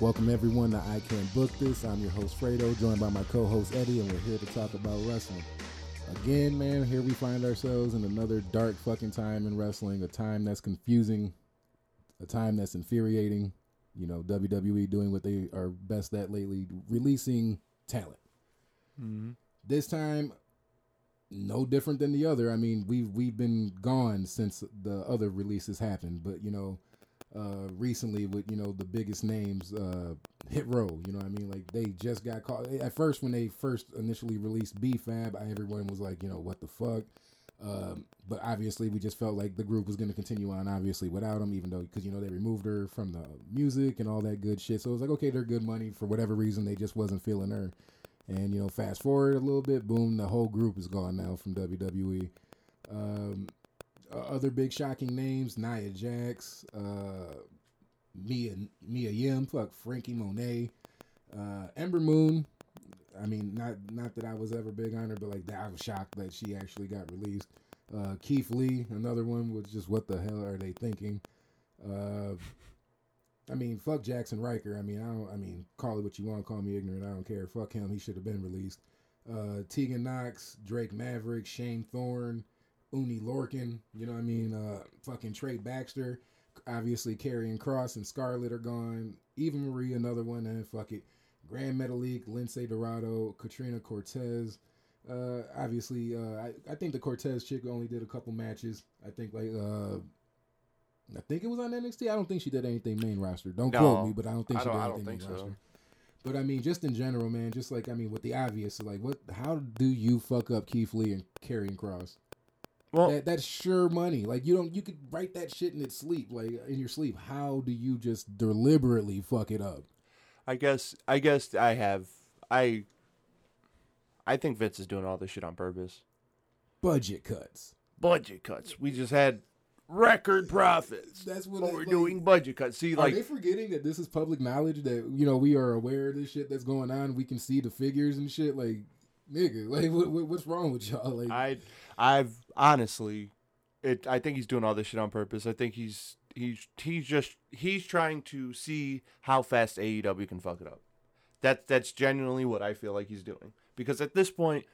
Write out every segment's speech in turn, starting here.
Welcome everyone to I Can't Book This. I'm your host Fredo, joined by my co-host Eddie, and we're here to talk about wrestling. Again, man, here we find ourselves in another dark fucking time in wrestling, a time that's confusing, a time that's infuriating. You know, WWE doing what they are best at lately, releasing talent. Mm-hmm. This time, no different than the other. I mean, we've been gone since the other releases happened, but you know, recently with, you know, the biggest names, Hit Row, you know what I mean? Like, they just got caught. At first, when they first initially released B-Fab, everyone was like, you know, what the fuck? But obviously, we just felt like the group was going to continue on, obviously, without them, even though, because, you know, they removed her from the music and all that good shit. So it was like, okay, they're good money. For whatever reason, they just wasn't feeling her. And, you know, fast forward a little bit, boom, the whole group is gone now from WWE. Other big shocking names, Nia Jax, Mia Yim, fuck, Frankie Monet, Ember Moon. I mean, not that I was ever big on her, but like, I was shocked that she actually got released. Keith Lee, another one, was just, what the hell are they thinking? I mean, fuck Jackson Ryker. I mean, call it what you want, call me ignorant, I don't care. Fuck him, he should have been released. Tegan Knox, Drake Maverick, Shane Thorne, Uni Lorcan, you know what I mean? Fucking Trey Baxter. Obviously, Karrion Kross and Scarlett are gone. Eva Marie, another one, and fuck it. Grand Metalik, Lindsay Dorado, Katrina Cortez. Obviously, I think the Cortez chick only did a couple matches. I think, like, I think it was on NXT. I don't think she did anything main roster. Don't quote me, but I don't think she did anything main roster. But, I mean, just in general, man, just like, I mean, with the obvious, like, how do you fuck up Keith Lee and Karrion Kross? Well, that's sure money. Like, you could write that shit in its sleep, like in your sleep. How do you just deliberately fuck it up? I guess I think Vince is doing all this shit on purpose. Budget cuts. We just had record profits. That's what we're doing. Budget cuts. See, like, are they forgetting that this is public knowledge? That, you know, we are aware of this shit that's going on. We can see the figures and shit. Like, nigga, like, what's wrong with y'all? Like, I've honestly, I think he's doing all this shit on purpose. I think he's trying to see how fast AEW can fuck it up. That's genuinely what I feel like he's doing. Because at this point,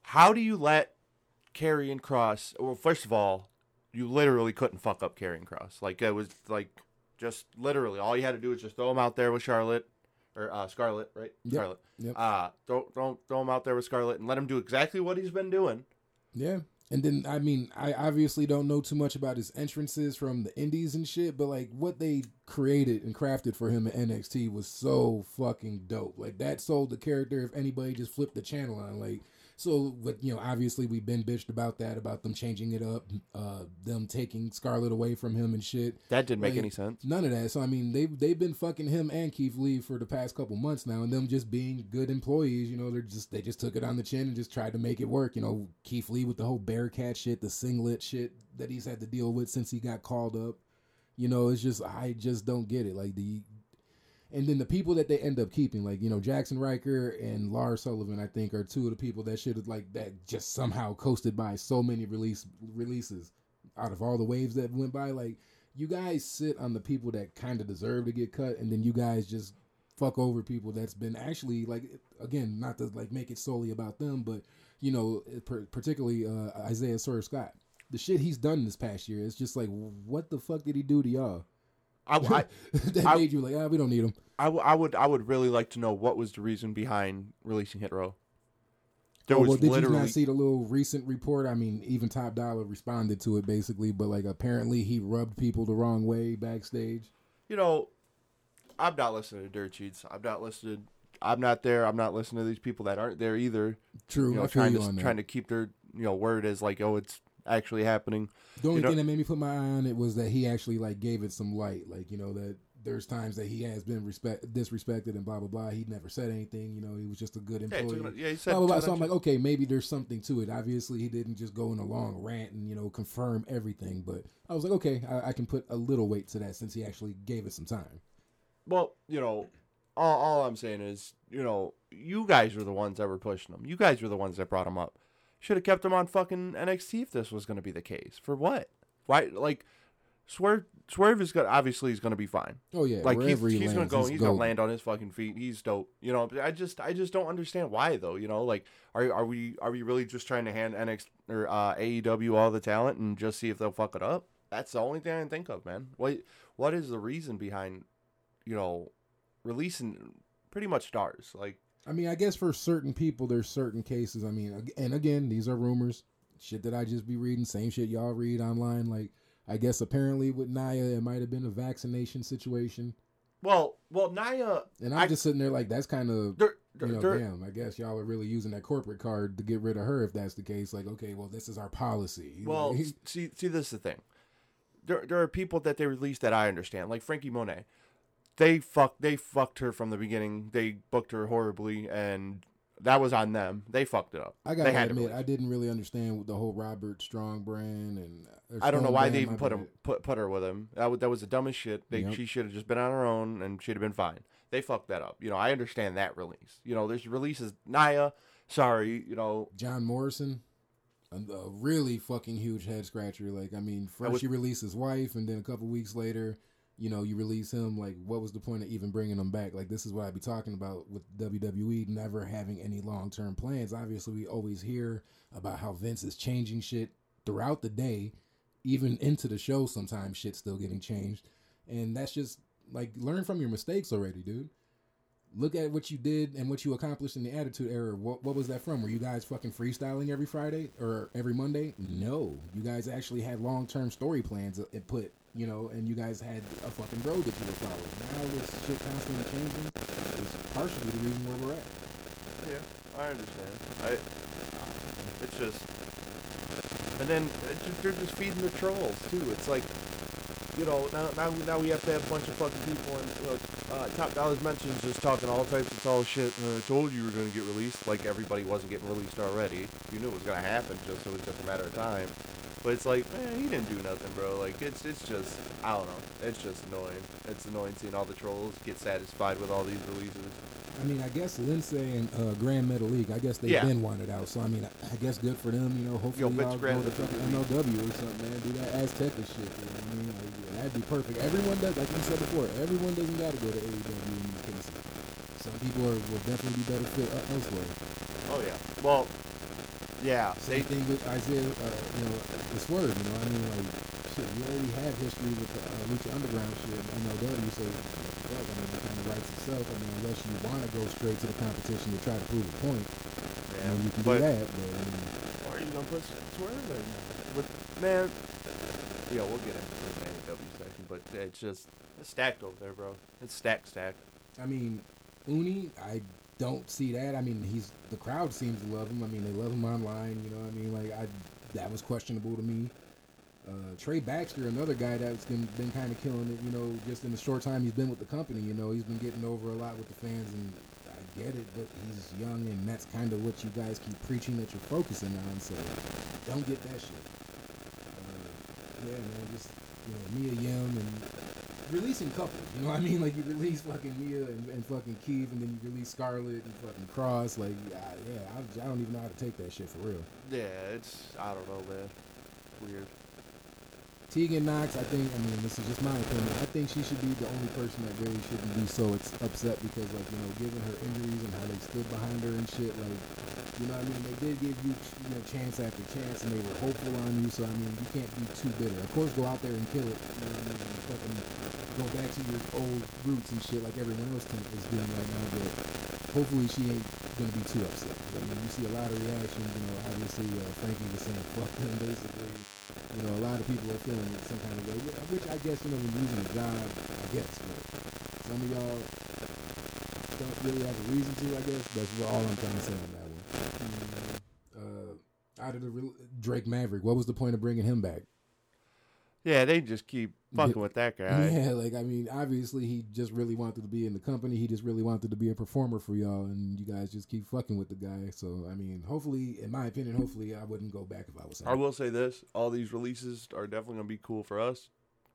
how do you let Karrion Kross? Well, first of all, you literally couldn't fuck up Karrion Kross. Like, it was like, just literally all you had to do was just throw him out there with Charlotte. Or Scarlett, right? Yep. Scarlett. Yep. Throw him out there with Scarlett and let him do exactly what he's been doing. Yeah. And then, I mean, I obviously don't know too much about his entrances from the indies and shit, but like, what they created and crafted for him at NXT was so fucking dope. Like, that sold the character if anybody just flipped the channel on. Like, so, but, you know, obviously we've been bitched about that, about them changing it up, them taking Scarlett away from him and shit. That didn't make any sense. None of that. So, I mean, they've been fucking him and Keith Lee for the past couple months now, and them just being good employees, you know, they just took it on the chin and just tried to make it work. You know, Keith Lee with the whole Bearcat shit, the singlet shit that he's had to deal with since he got called up. You know, it's just, I just don't get it. Like, and then the people that they end up keeping, like, you know, Jackson Ryker and Lars Sullivan, I think, are two of the people that should have, like, that just somehow coasted by so many releases out of all the waves that went by. Like, you guys sit on the people that kind of deserve to get cut, and then you guys just fuck over people that's been actually, like, again, not to, like, make it solely about them, but, you know, particularly Isaiah Swerve Scott. The shit he's done this past year, it's just like, what the fuck did he do to y'all? That made you like, we don't need him. I would really like to know what was the reason behind releasing Hit Row. Did you not see the little recent report? I mean, even Top Dollar responded to it basically, but like, apparently he rubbed people the wrong way backstage. You know, I'm not listening to dirt sheets. I'm not there. I'm not listening to these people that aren't there either. True. You know, trying to keep their, you know, word as like, oh, it's actually happening. The only thing that made me put my eye on it was that he actually like gave it some light, like, you know, that there's times that he has been disrespected and blah blah blah. He never said anything, you know, he was just a good employee. He said blah, blah, blah. So I'm like, okay, maybe there's something to it. Obviously, he didn't just go in a long rant and, you know, confirm everything, but I was like, okay, I can put a little weight to that since he actually gave it some time. Well, you know, all I'm saying is, you know, you guys were the ones that were pushing him. You guys were the ones that brought him up. Should have kept him on fucking NXT if this was going to be the case. For what? Why? Like, Swerve is gonna obviously be fine. Oh yeah, like he's gonna go. He's gonna land on his fucking feet. He's dope. You know, I just don't understand why though. You know, like are we really just trying to hand NXT or AEW all the talent and just see if they'll fuck it up? That's the only thing I can think of, man. What is the reason behind, you know, releasing pretty much stars? Like, I mean, I guess for certain people, there's certain cases. I mean, and again, these are rumors, shit that I just be reading, same shit y'all read online, like. I guess apparently with Nia, it might have been a vaccination situation. Well, Nia... And I'm just sitting there like, that's kind of... You know, damn, I guess y'all are really using that corporate card to get rid of her if that's the case. Like, okay, well, this is our policy. You well, know? see, this is the thing. There are people that they release that I understand, like Frankie Monet. They fucked her from the beginning. They booked her horribly, and that was on them. They fucked it up. I gotta admit, I didn't really understand the whole Robert Strong brand, and I don't know why they even put her with him. That was the dumbest shit. She should have just been on her own, and she'd have been fine. They fucked that up. You know, I understand that release. You know, there's releases. Nia, sorry. You know, John Morrison, a really fucking huge head scratcher. Like, I mean, first you release his wife, and then a couple weeks later, you know, you release him. Like, what was the point of even bringing him back? Like, this is what I be talking about with WWE never having any long-term plans. Obviously, we always hear about how Vince is changing shit throughout the day, even into the show sometimes shit's still getting changed. And that's just, like, learn from your mistakes already, dude. Look at what you did and what you accomplished in the Attitude Era. What was that from? Were you guys fucking freestyling every Friday or every Monday? No. You guys actually had long-term story plans and put... You know, and you guys had a fucking road that you were following. Now this shit constantly changing is partially the reason where we're at. Yeah, I understand. It's just... And then they're just feeding the trolls, too. It's like, you know, now we have to have a bunch of fucking people. And look, Top Dollar's mentions just talking all types of tall shit. I told you were going to get released. Like, everybody wasn't getting released already. You knew it was going to happen, just it was just a matter of time. But it's like, man, he didn't do nothing, bro. Like, it's just, I don't know. It's just annoying. It's annoying seeing all the trolls get satisfied with all these releases. I mean, I guess Lindsay and Grand Metal League, I guess they've been wanted out. So, I mean, I guess good for them. You know, hopefully y'all go to fucking MLW or something, man. Do that Azteca shit. You know what I mean? Like, that'd be perfect. Everyone does, like you said before, everyone doesn't got to go to AEW in these cases. Some people will definitely be better fit elsewhere. Oh, yeah. Well... Yeah. Same thing with Isaiah, you know, the Swerve, you know, I mean, like, shit, you already have history with the Lucha Underground shit and MLW, so that kind of writes itself. I mean, unless you want to go straight to the competition to try to prove a point, yeah, you can do that, but, I mean... Or are you going to put Swerve in? But, man, yeah, we'll get into the AEW section, but it's just, it's stacked over there, bro. It's stacked. I mean, Uni, I... don't see that. I mean, the crowd seems to love him. I mean, they love him online, you know what I mean? Like, that was questionable to me. Trey Baxter, another guy that's been kind of killing it, you know, just in the short time he's been with the company, you know, he's been getting over a lot with the fans, and I get it, but he's young, and that's kind of what you guys keep preaching that you're focusing on, so don't get that shit. Yeah, man, just, you know, Mia Yim and... Releasing couples, you know what I mean? Like, you release fucking Nia and fucking Keith, and then you release Scarlett and fucking Kross. Like, I don't even know how to take that shit for real. Yeah, I don't know, man. Weird. Tegan Knox, I mean, this is just my opinion. I think she should be the only person that really shouldn't be so upset because, like, you know, given her injuries and how they stood behind her and shit, like, you know what I mean? They did give you, you know, chance after chance, and they were hopeful on you, so, I mean, you can't be too bitter. Of course, go out there and kill it, you know what I mean? And fucking go back to your old roots and shit like everyone else is doing right now, but hopefully she ain't going to be too upset. I mean, you see a lot of reactions, you know, obviously, Frankie was saying, fuck them, basically. You know, a lot of people are feeling it some kind of way, which I guess, you know, when losing a job, I guess, but some of y'all don't really have a reason to, I guess. That's all I'm trying to say on that one. Out of the Drake Maverick, what was the point of bringing him back? Yeah, they just keep fucking with that guy. Yeah, like, I mean, obviously he just really wanted to be in the company. He just really wanted to be a performer for y'all, and you guys just keep fucking with the guy. So, I mean, hopefully, in my opinion, I wouldn't go back if I was him. I will say this. All these releases are definitely going to be cool for us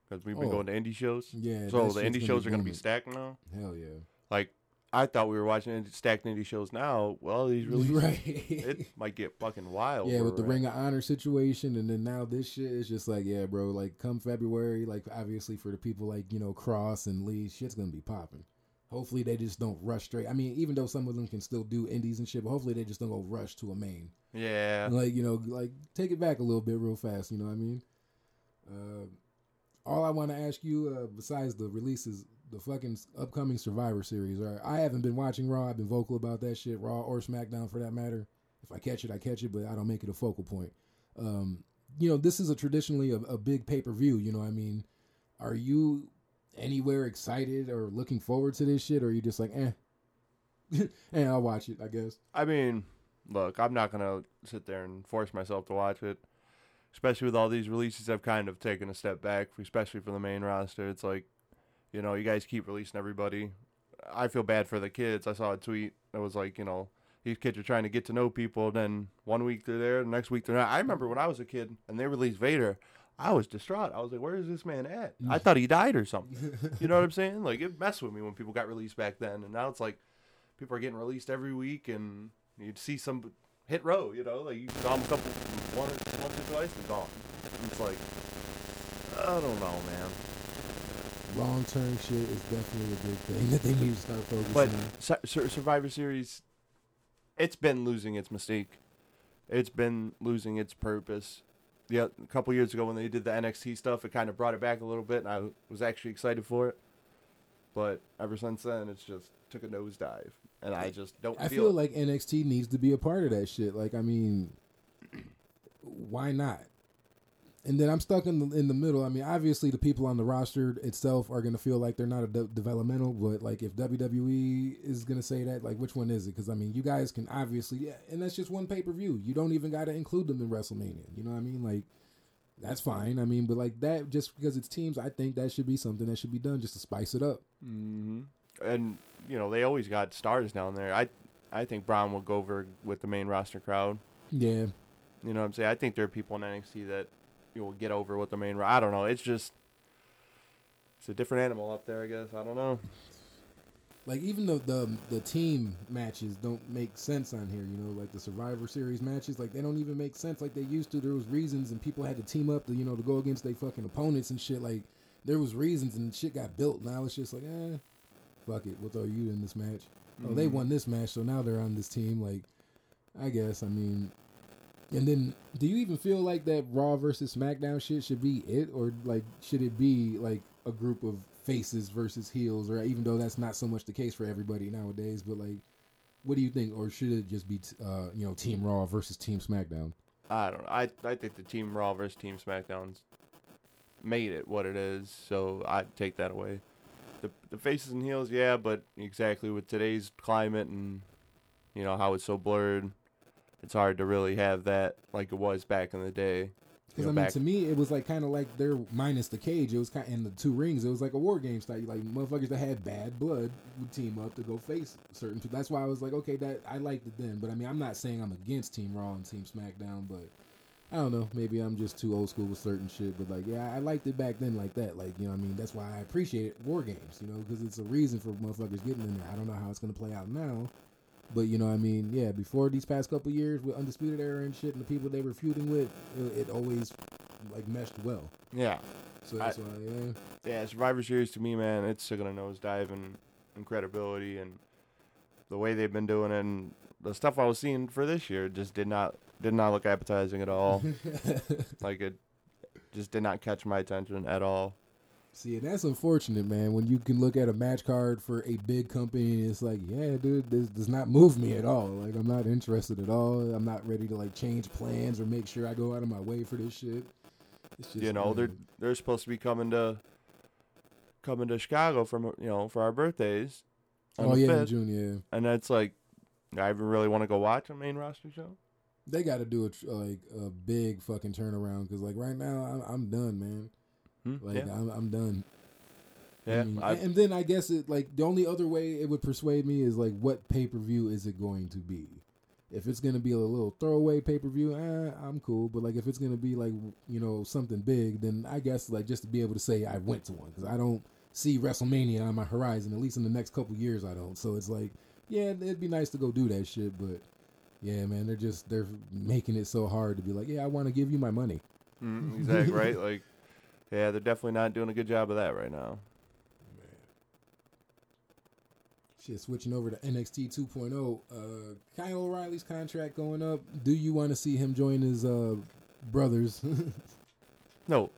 because we've been going to indie shows. Yeah. So the indie shows are going to be stacked now. Hell yeah. Like, I thought we were watching stacked indie shows now. Well, these releases, right. It might get fucking wild. Yeah, with the Ring of Honor situation, and then now this shit is just like, yeah, bro, like come February, like obviously for the people like, you know, Cross and Lee, shit's going to be popping. Hopefully they just don't rush straight. I mean, even though some of them can still do indies and shit, but hopefully they just don't go rush to a main. Yeah. And like, you know, like take it back a little bit real fast, you know what I mean? All I want to ask you, besides the releases, the fucking upcoming Survivor Series. Right? I haven't been watching Raw. I've been vocal about that shit, Raw or SmackDown for that matter. If I catch it, I catch it, but I don't make it a focal point. You know, this is traditionally a big pay-per-view, you know what I mean? Are you anywhere excited or looking forward to this shit, or are you just like, eh? And I'll watch it, I guess. I mean, look, I'm not going to sit there and force myself to watch it. Especially with all these releases, I've kind of taken a step back, especially for the main roster. It's like, you know, you guys keep releasing everybody. I feel bad for the kids. I saw a tweet that was like, you know, these kids are trying to get to know people. Then one week they're there, the next week they're not. I remember when I was a kid and they released Vader, I was distraught. I was like, where is this man at? I thought he died or something. You know what I'm saying? Like, it messed with me when people got released back then. And now it's like people are getting released every week, and you'd see some Hit Row, you know? Like, you saw them once or twice and gone. It's like, I don't know, man. Long-term shit is definitely a big thing that they need to start focusing on. But Survivor Series, it's been losing its mystique. It's been losing its purpose. Yeah, a couple years ago when they did the NXT stuff, it kind of brought it back a little bit, and I was actually excited for it. But ever since then, it's just took a nosedive, and I just don't feel like NXT needs to be a part of that shit. Like, I mean, why not? And then I'm stuck in the middle. I mean, obviously the people on the roster itself are going to feel like they're not a developmental, but like if WWE is going to say that, like which one is it? Because I mean, you guys can obviously, yeah, and that's just one pay-per-view. You don't even got to include them in WrestleMania. You know what I mean? Like, that's fine. I mean, but like that, just because it's teams, I think that should be something that should be done just to spice it up. Mm-hmm. And, you know, they always got stars down there. I think Braun will go over with the main roster crowd. Yeah. You know what I'm saying? I think there are people in NXT that will get over with the main. I don't know. It's just, it's a different animal up there, I guess. I don't know. Like, even though the team matches don't make sense on here, you know, like the Survivor Series matches, like they don't even make sense like they used to. There was reasons, and people had to team up to, you know, to go against their fucking opponents and shit. Like, there was reasons, and shit got built. Now it's just like, fuck it, we'll throw you in this match. Mm-hmm. Oh, they won this match, so now they're on this team. Like, I guess, I mean. And then, do you even feel like that Raw versus SmackDown shit should be it? Or, like, should it be, like, a group of faces versus heels? Or even though that's not so much the case for everybody nowadays, but, like, what do you think? Or should it just be, you know, Team Raw versus Team SmackDown? I don't know. I think the Team Raw versus Team SmackDown's made it what it is, so I'd take that away. The faces and heels, yeah, but exactly with today's climate and, you know, how it's so blurred. It's hard to really have that like it was back in the day. Because, I mean, to me, it was like kind of like they're minus the cage. It was kind of in the two rings. It was like a war game style. Like, motherfuckers that had bad blood would team up to go face certain people. That's why I was like, okay, that I liked it then. But, I mean, I'm not saying I'm against Team Raw and Team SmackDown, but I don't know. Maybe I'm just too old school with certain shit. But, like, yeah, I liked it back then like that. Like, you know what I mean? That's why I appreciate it, war games, you know, because it's a reason for motherfuckers getting in there. I don't know how it's going to play out now. But, you know what I mean? Yeah, before these past couple years with Undisputed Era and shit and the people they were feuding with, it always, like, meshed well. Yeah. So that's why, yeah. Yeah, Survivor Series to me, man, it's still going to nosedive in credibility and the way they've been doing it. And the stuff I was seeing for this year just did not look appetizing at all. Like, it just did not catch my attention at all. See, and that's unfortunate, man, when you can look at a match card for a big company and it's like, yeah, dude, this does not move me at all. Like, I'm not interested at all. I'm not ready to, like, change plans or make sure I go out of my way for this shit. It's just, you know, they're supposed to be coming to Chicago from, you know, for our birthdays. Oh, yeah, 5th. In June, yeah. And that's like, I really want to go watch a main roster show. They got to do, a big fucking turnaround because, like, right now, I'm done, man. Like, yeah. I'm done. Yeah, I mean, and then I guess it, like, the only other way it would persuade me is like, what pay-per-view is it going to be? If it's going to be a little throwaway pay-per-view, I'm cool. But like, if it's going to be like, you know, something big, then I guess like just to be able to say I went to one, because I don't see WrestleMania on my horizon, at least in the next couple years I don't. So it's like, yeah, it'd be nice to go do that shit, but yeah, man, they're making it so hard to be like, yeah, I want to give you my money. Mm, exactly, right? Like, yeah, they're definitely not doing a good job of that right now. Man. Shit, switching over to NXT 2.0. Kyle O'Reilly's contract going up. Do you want to see him join his brothers? No.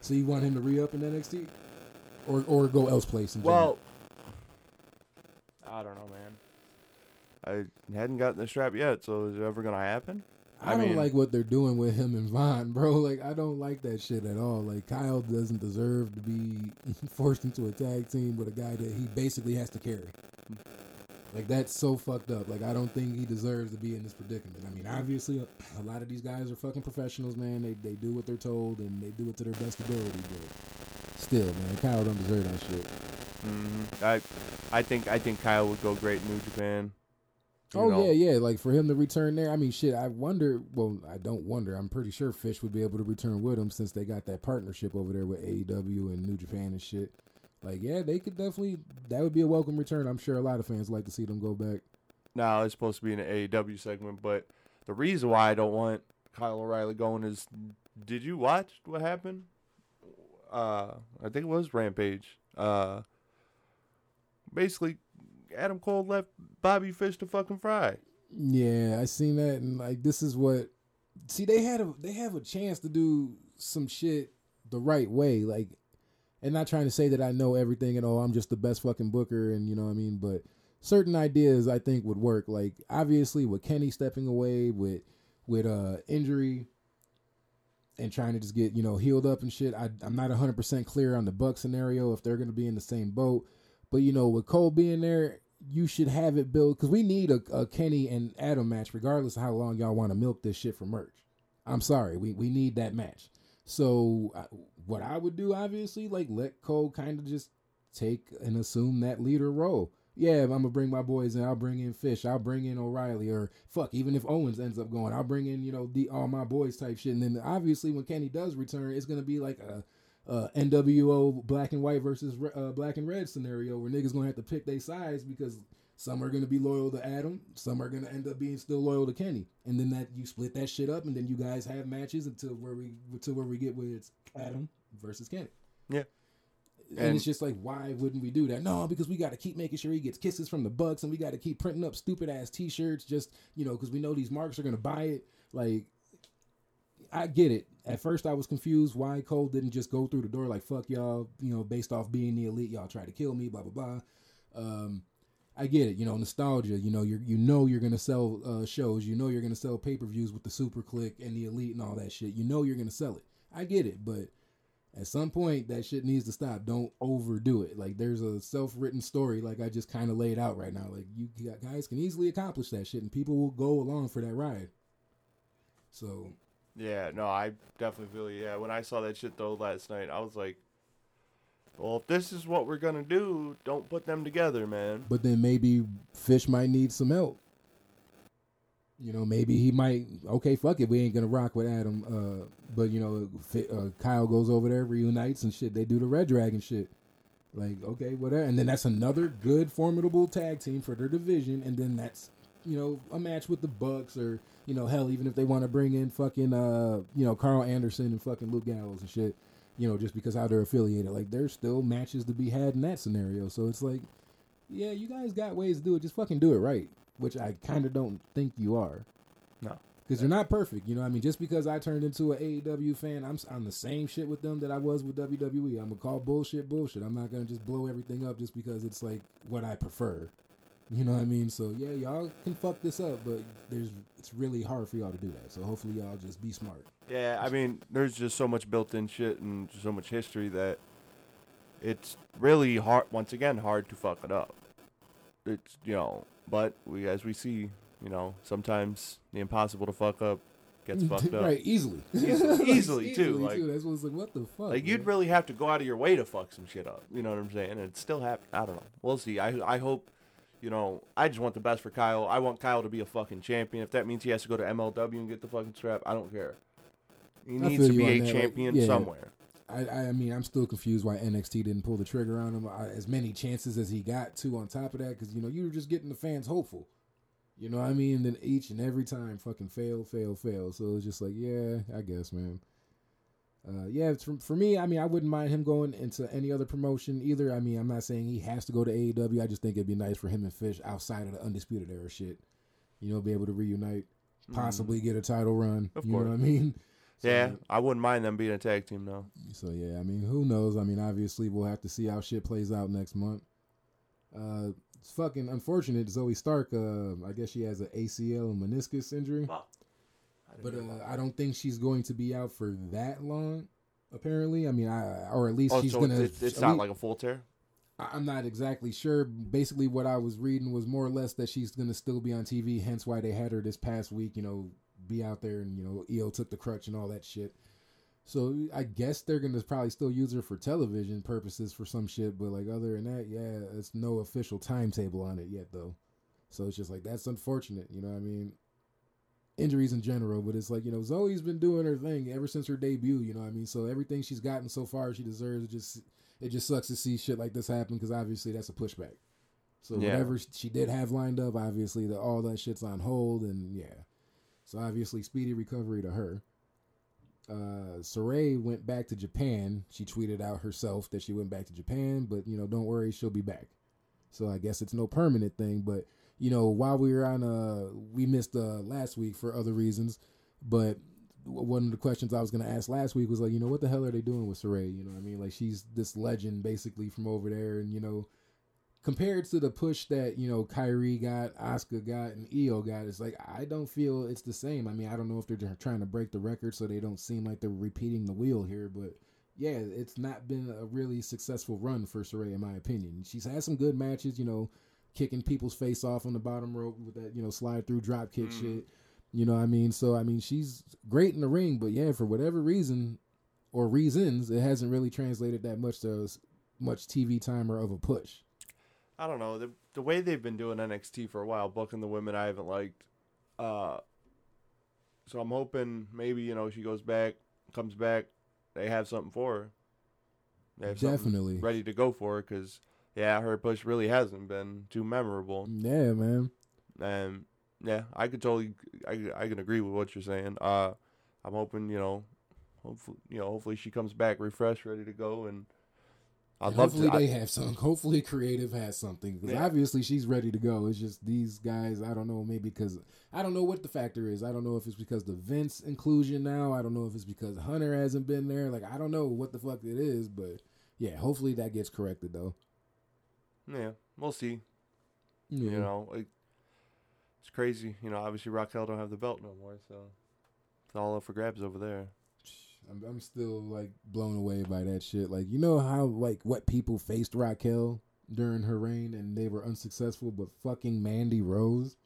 So you want him to re-up in NXT? Or go elsewhere? Well, I don't know, man. I hadn't gotten the strap yet, so is it ever going to happen? I mean, like what they're doing with him and Von, bro. Like, I don't like that shit at all. Like, Kyle doesn't deserve to be forced into a tag team with a guy that he basically has to carry. Like, that's so fucked up. Like, I don't think he deserves to be in this predicament. I mean, obviously, a lot of these guys are fucking professionals, man. They do what they're told, and they do it to their best ability. But still, man, Kyle don't deserve that shit. Mm-hmm. I think Kyle would go great in New Japan. Yeah. Like, for him to return there, I mean, shit, I wonder, well, I don't wonder. I'm pretty sure Fish would be able to return with him since they got that partnership over there with AEW and New Japan and shit. Like, yeah, they could definitely, that would be a welcome return. I'm sure a lot of fans like to see them go back. No, it's supposed to be an AEW segment, but the reason why I don't want Kyle O'Reilly going is, did you watch what happened? I think it was Rampage. Basically, Adam Cole left Bobby Fish to fucking fry. Yeah, I seen that, and like, this is what. See, they have a chance to do some shit the right way, like, and not trying to say that I know everything at all. I'm just the best fucking booker, and you know what I mean. But certain ideas I think would work. Like, obviously with Kenny stepping away with injury and trying to just get healed up and shit. I'm not 100% clear on the Bucks scenario if they're gonna be in the same boat, but with Cole being there. You should have it built, because we need a Kenny and Adam match, regardless of how long y'all want to milk this shit for merch. I'm sorry, we need that match. So what I would do, obviously, like, let Cole kind of just take and assume that leader role. Yeah, I'm gonna bring my boys in. I'll bring in Fish. I'll bring in O'Reilly, or fuck, even if Owens ends up going, I'll bring in all my boys type shit. And then obviously when Kenny does return, it's gonna be like a. NWO black and white versus black and red scenario where niggas gonna have to pick their sides, because some are gonna be loyal to Adam, some are gonna end up being still loyal to Kenny, and then that you split that shit up, and then you guys have matches until where we get where it's Adam versus Kenny. Yeah, and it's just like, why wouldn't we do that? No, because we got to keep making sure he gets kisses from the Bucks, and we got to keep printing up stupid ass T-shirts just because we know these marks are gonna buy it. Like, I get it. At first, I was confused why Cole didn't just go through the door like, fuck y'all, based off being the elite, y'all try to kill me, blah, blah, blah. I get it, nostalgia, you're going to sell shows, you're going to sell pay-per-views with the Super Click and the Elite and all that shit. You're going to sell it. I get it, but at some point, that shit needs to stop. Don't overdo it. Like, there's a self-written story like I just kind of laid out right now. Like, you guys can easily accomplish that shit, and people will go along for that ride. So... yeah, no, I definitely feel you. Yeah, when I saw that shit, though, last night, I was like, well, if this is what we're going to do, don't put them together, man. But then maybe Fish might need some help. Maybe he might, okay, fuck it, we ain't going to rock with Adam. But, Kyle goes over there, reunites and shit. They do the Red Dragon shit. Like, okay, whatever. And then that's another good, formidable tag team for their division, and then that's... a match with the Bucks, or, hell, even if they want to bring in fucking, Carl Anderson and fucking Luke Gallows and shit, just because how they're affiliated. Like, there's still matches to be had in that scenario. So it's like, yeah, you guys got ways to do it. Just fucking do it right, which I kind of don't think you are. No. Because you're not perfect. I mean, just because I turned into an AEW fan, I'm the same shit with them that I was with WWE. I'm going to call bullshit. I'm not going to just blow everything up just because it's, like, what I prefer. You know what I mean? So, yeah, y'all can fuck this up, but it's really hard for y'all to do that. So, hopefully, y'all just be smart. Yeah, I mean, there's just so much built-in shit and so much history that it's really hard, once again, hard to fuck it up. It's, but as we see, sometimes the impossible to fuck up gets fucked up. Right, easily. Easily, too. Like, that's what it's like, what the fuck? Like, you'd really have to go out of your way to fuck some shit up. You know what I'm saying? And it still happens. I don't know. We'll see. I hope... I just want the best for Kyle. I want Kyle to be a fucking champion. If that means he has to go to MLW and get the fucking strap, I don't care. He needs to be a champion somewhere. I mean, I'm still confused why NXT didn't pull the trigger on him. As many chances as he got to on top of that, because, you know, you were just getting the fans hopeful. You know what I mean? And then each and every time fucking fail. So it was just like, yeah, I guess, man. Yeah, for me, I mean, I wouldn't mind him going into any other promotion either. I mean, I'm not saying he has to go to AEW. I just think it'd be nice for him and Fish outside of the Undisputed Era shit. You know, be able to reunite, possibly get a title run. Of course. You know what I mean? So, yeah, I wouldn't mind them being a tag team, though. So, yeah, I mean, who knows? I mean, obviously, we'll have to see how shit plays out next month. It's fucking unfortunate. Zoe Stark, I guess she has an ACL and meniscus injury. Wow. But I don't think she's going to be out for that long, apparently. I mean, or at least she's going to... It's not like a full tear? I'm not exactly sure. Basically, what I was reading was more or less that she's going to still be on TV, hence why they had her this past week, you know, be out there and, you know, EO took the crutch and all that shit. So I guess they're going to probably still use her for television purposes for some shit, but, like, other than that, yeah, it's no official timetable on it yet, though. So it's just like, that's unfortunate, you know what I mean? Injuries in general, but it's like, you know, Zoe's been doing her thing ever since her debut, you know what I mean? So everything she's gotten so far, she deserves. It just sucks to see shit like this happen, because obviously that's a pushback. So whatever she did have lined up, obviously all that shit's on hold, and yeah. So obviously speedy recovery to her. Sarray went back to Japan. She tweeted out herself that she went back to Japan, but, you know, don't worry, she'll be back. So I guess it's no permanent thing, but... You know, while we were on, we missed last week for other reasons, but one of the questions I was going to ask last week was like, you know, what the hell are they doing with Sarray? You know what I mean? Like, she's this legend basically from over there. And, you know, compared to the push that, you know, Kyrie got, Asuka got, and Io got, it's like, I don't feel it's the same. I mean, I don't know if they're trying to break the record so they don't seem like they're repeating the wheel here, but yeah, it's not been a really successful run for Sarray, in my opinion. She's had some good matches, you know, kicking people's face off on the bottom rope with that, you know, slide through drop kick shit. You know what I mean? So, I mean, she's great in the ring, but yeah, for whatever reason or reasons, it hasn't really translated that much to much TV time or of a push. I don't know. The way they've been doing NXT for a while, booking the women, I haven't liked. So I'm hoping maybe, you know, she goes back, comes back, they have something for her. They have definitely ready to go for her, because... Yeah, her push really hasn't been too memorable. Yeah, man. Yeah, I could totally, I can agree with what you're saying. I'm hoping, you know, hopefully she comes back refreshed, ready to go, and have something. Hopefully, creative has something, because obviously she's ready to go. It's just these guys. I don't know. Maybe because I don't know what the factor is. I don't know if it's because the Vince inclusion now. I don't know if it's because Hunter hasn't been there. Like, I don't know what the fuck it is, but yeah, hopefully that gets corrected though. Yeah, we'll see. Yeah. You know, it's crazy. You know, obviously Raquel don't have the belt no more, so it's all up for grabs over there. I'm still, like, blown away by that shit. Like, you know how, like, what people faced Raquel during her reign and they were unsuccessful, but fucking Mandy Rose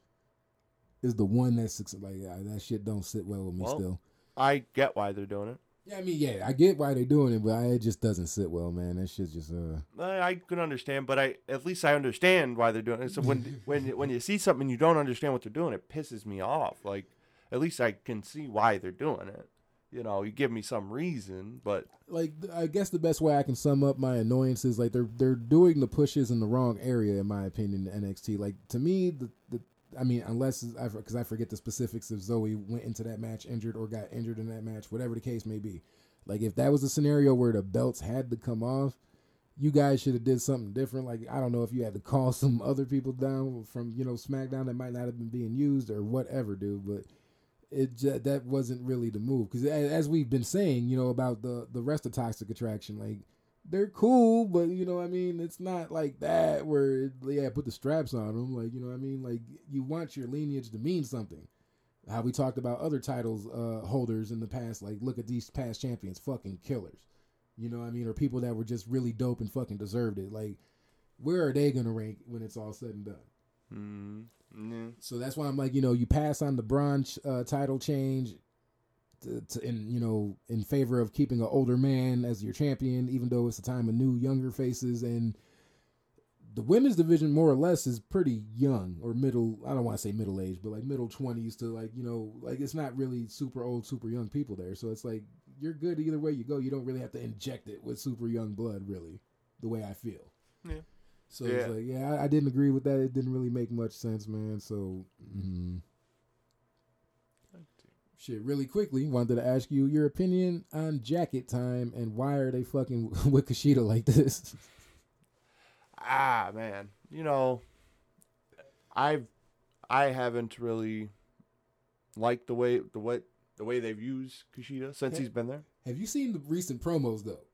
is the one that's, like, that shit don't sit well with me still. I get why they're doing it. Yeah, I mean, yeah, I get why they're doing it, but it just doesn't sit well, man. That shit just I can understand, but at least I understand why they're doing it. So when you see something and you don't understand what they're doing, it pisses me off. Like, at least I can see why they're doing it. You know, you give me some reason, but like, I guess the best way I can sum up my annoyance is like they're doing the pushes in the wrong area, in my opinion. To NXT, like, to me, I mean, unless, because I forget the specifics if Zoe went into that match injured or got injured in that match, whatever the case may be. Like, if that was a scenario where the belts had to come off, you guys should have did something different. Like, I don't know if you had to call some other people down from, you know, SmackDown that might not have been being used or whatever, dude. But that wasn't really the move. Because as we've been saying, you know, about the rest of Toxic Attraction, like, they're cool, but, you know what I mean? It's not like that where, yeah, put the straps on them. Like, you know what I mean? Like, you want your lineage to mean something. How we talked about other titles holders in the past. Like, look at these past champions, fucking killers. You know what I mean? Or people that were just really dope and fucking deserved it. Like, where are they going to rank when it's all said and done? So that's why I'm like, you know, you pass on the Braun title change, in favor of keeping an older man as your champion, even though it's a time of new, younger faces. And the women's division, more or less, is pretty young or middle. I don't want to say middle age, but like middle 20s to, like, you know, like, it's not really super old, super young people there. So it's like, you're good either way you go. You don't really have to inject it with super young blood, really, the way I feel. Yeah. So yeah. It's like, yeah, I didn't agree with that. It didn't really make much sense, man. So, Shit, really quickly, wanted to ask you your opinion on Jacket Time and why are they fucking with Kushida like this? Ah, man. You know, I haven't really liked the way they've used Kushida since he's been there. Have you seen the recent promos, though?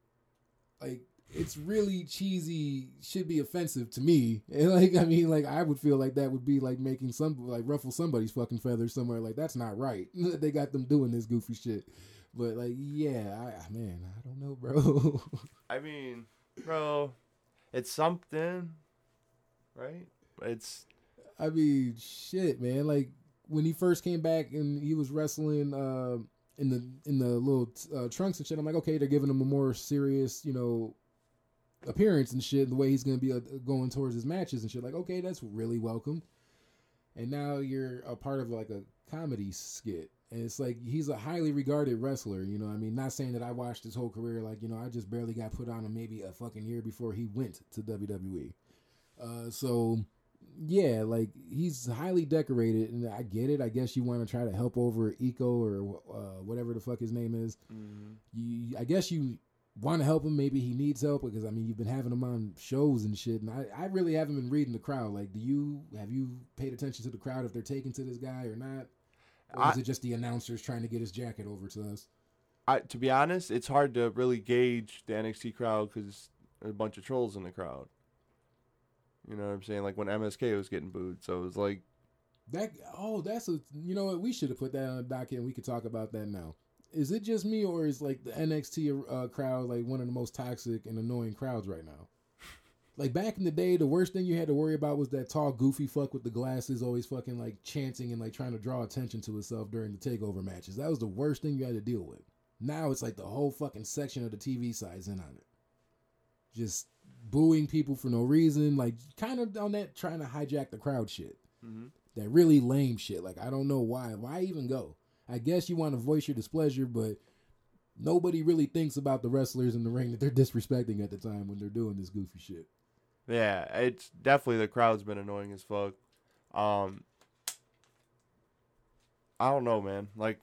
Like, it's really cheesy, should be offensive to me. And like, I mean, like, I would feel like that would be like making some, like, ruffle somebody's fucking feathers somewhere. Like, that's not right. They got them doing this goofy shit. But like, yeah, man, I don't know, bro. I mean, bro, it's something, right? I mean, shit, man. Like, when he first came back and he was wrestling, in the little trunks and shit, I'm like, okay, they're giving him a more serious, you know, appearance and shit, the way he's going to be going towards his matches and shit. Like, okay, that's really welcome. And now you're a part of like a comedy skit. And it's like, he's a highly regarded wrestler, you know what I mean? Not saying that I watched his whole career. Like, you know, I just barely got put on him maybe a fucking year before he went to WWE. So yeah, like, he's highly decorated, and I get it. I guess you want to try to help over Eco or whatever the fuck his name is. Mm-hmm. I guess you want to help him. Maybe he needs help because, I mean, you've been having him on shows and shit, and I really haven't been reading the crowd. Like, have you paid attention to the crowd if they're taking to this guy or not? Or is it just the announcers trying to get his jacket over to us? To be honest, it's hard to really gauge the NXT crowd because there's a bunch of trolls in the crowd. You know what I'm saying? Like when MSK was getting booed, so it was like that. Oh, that's you know what? We should have put that on a docket, and we could talk about that now. Is it just me, or is like the NXT crowd like one of the most toxic and annoying crowds right now? Like back in the day, the worst thing you had to worry about was that tall, goofy fuck with the glasses always fucking like chanting and like trying to draw attention to himself during the takeover matches. That was the worst thing you had to deal with. Now it's like the whole fucking section of the TV side's in on it. Just booing people for no reason, like kind of on that trying to hijack the crowd shit. Mm-hmm. That really lame shit. Like, I don't know why even go. I guess you want to voice your displeasure, but nobody really thinks about the wrestlers in the ring that they're disrespecting at the time when they're doing this goofy shit. Yeah, it's definitely the crowd's been annoying as fuck. I don't know, man. Like,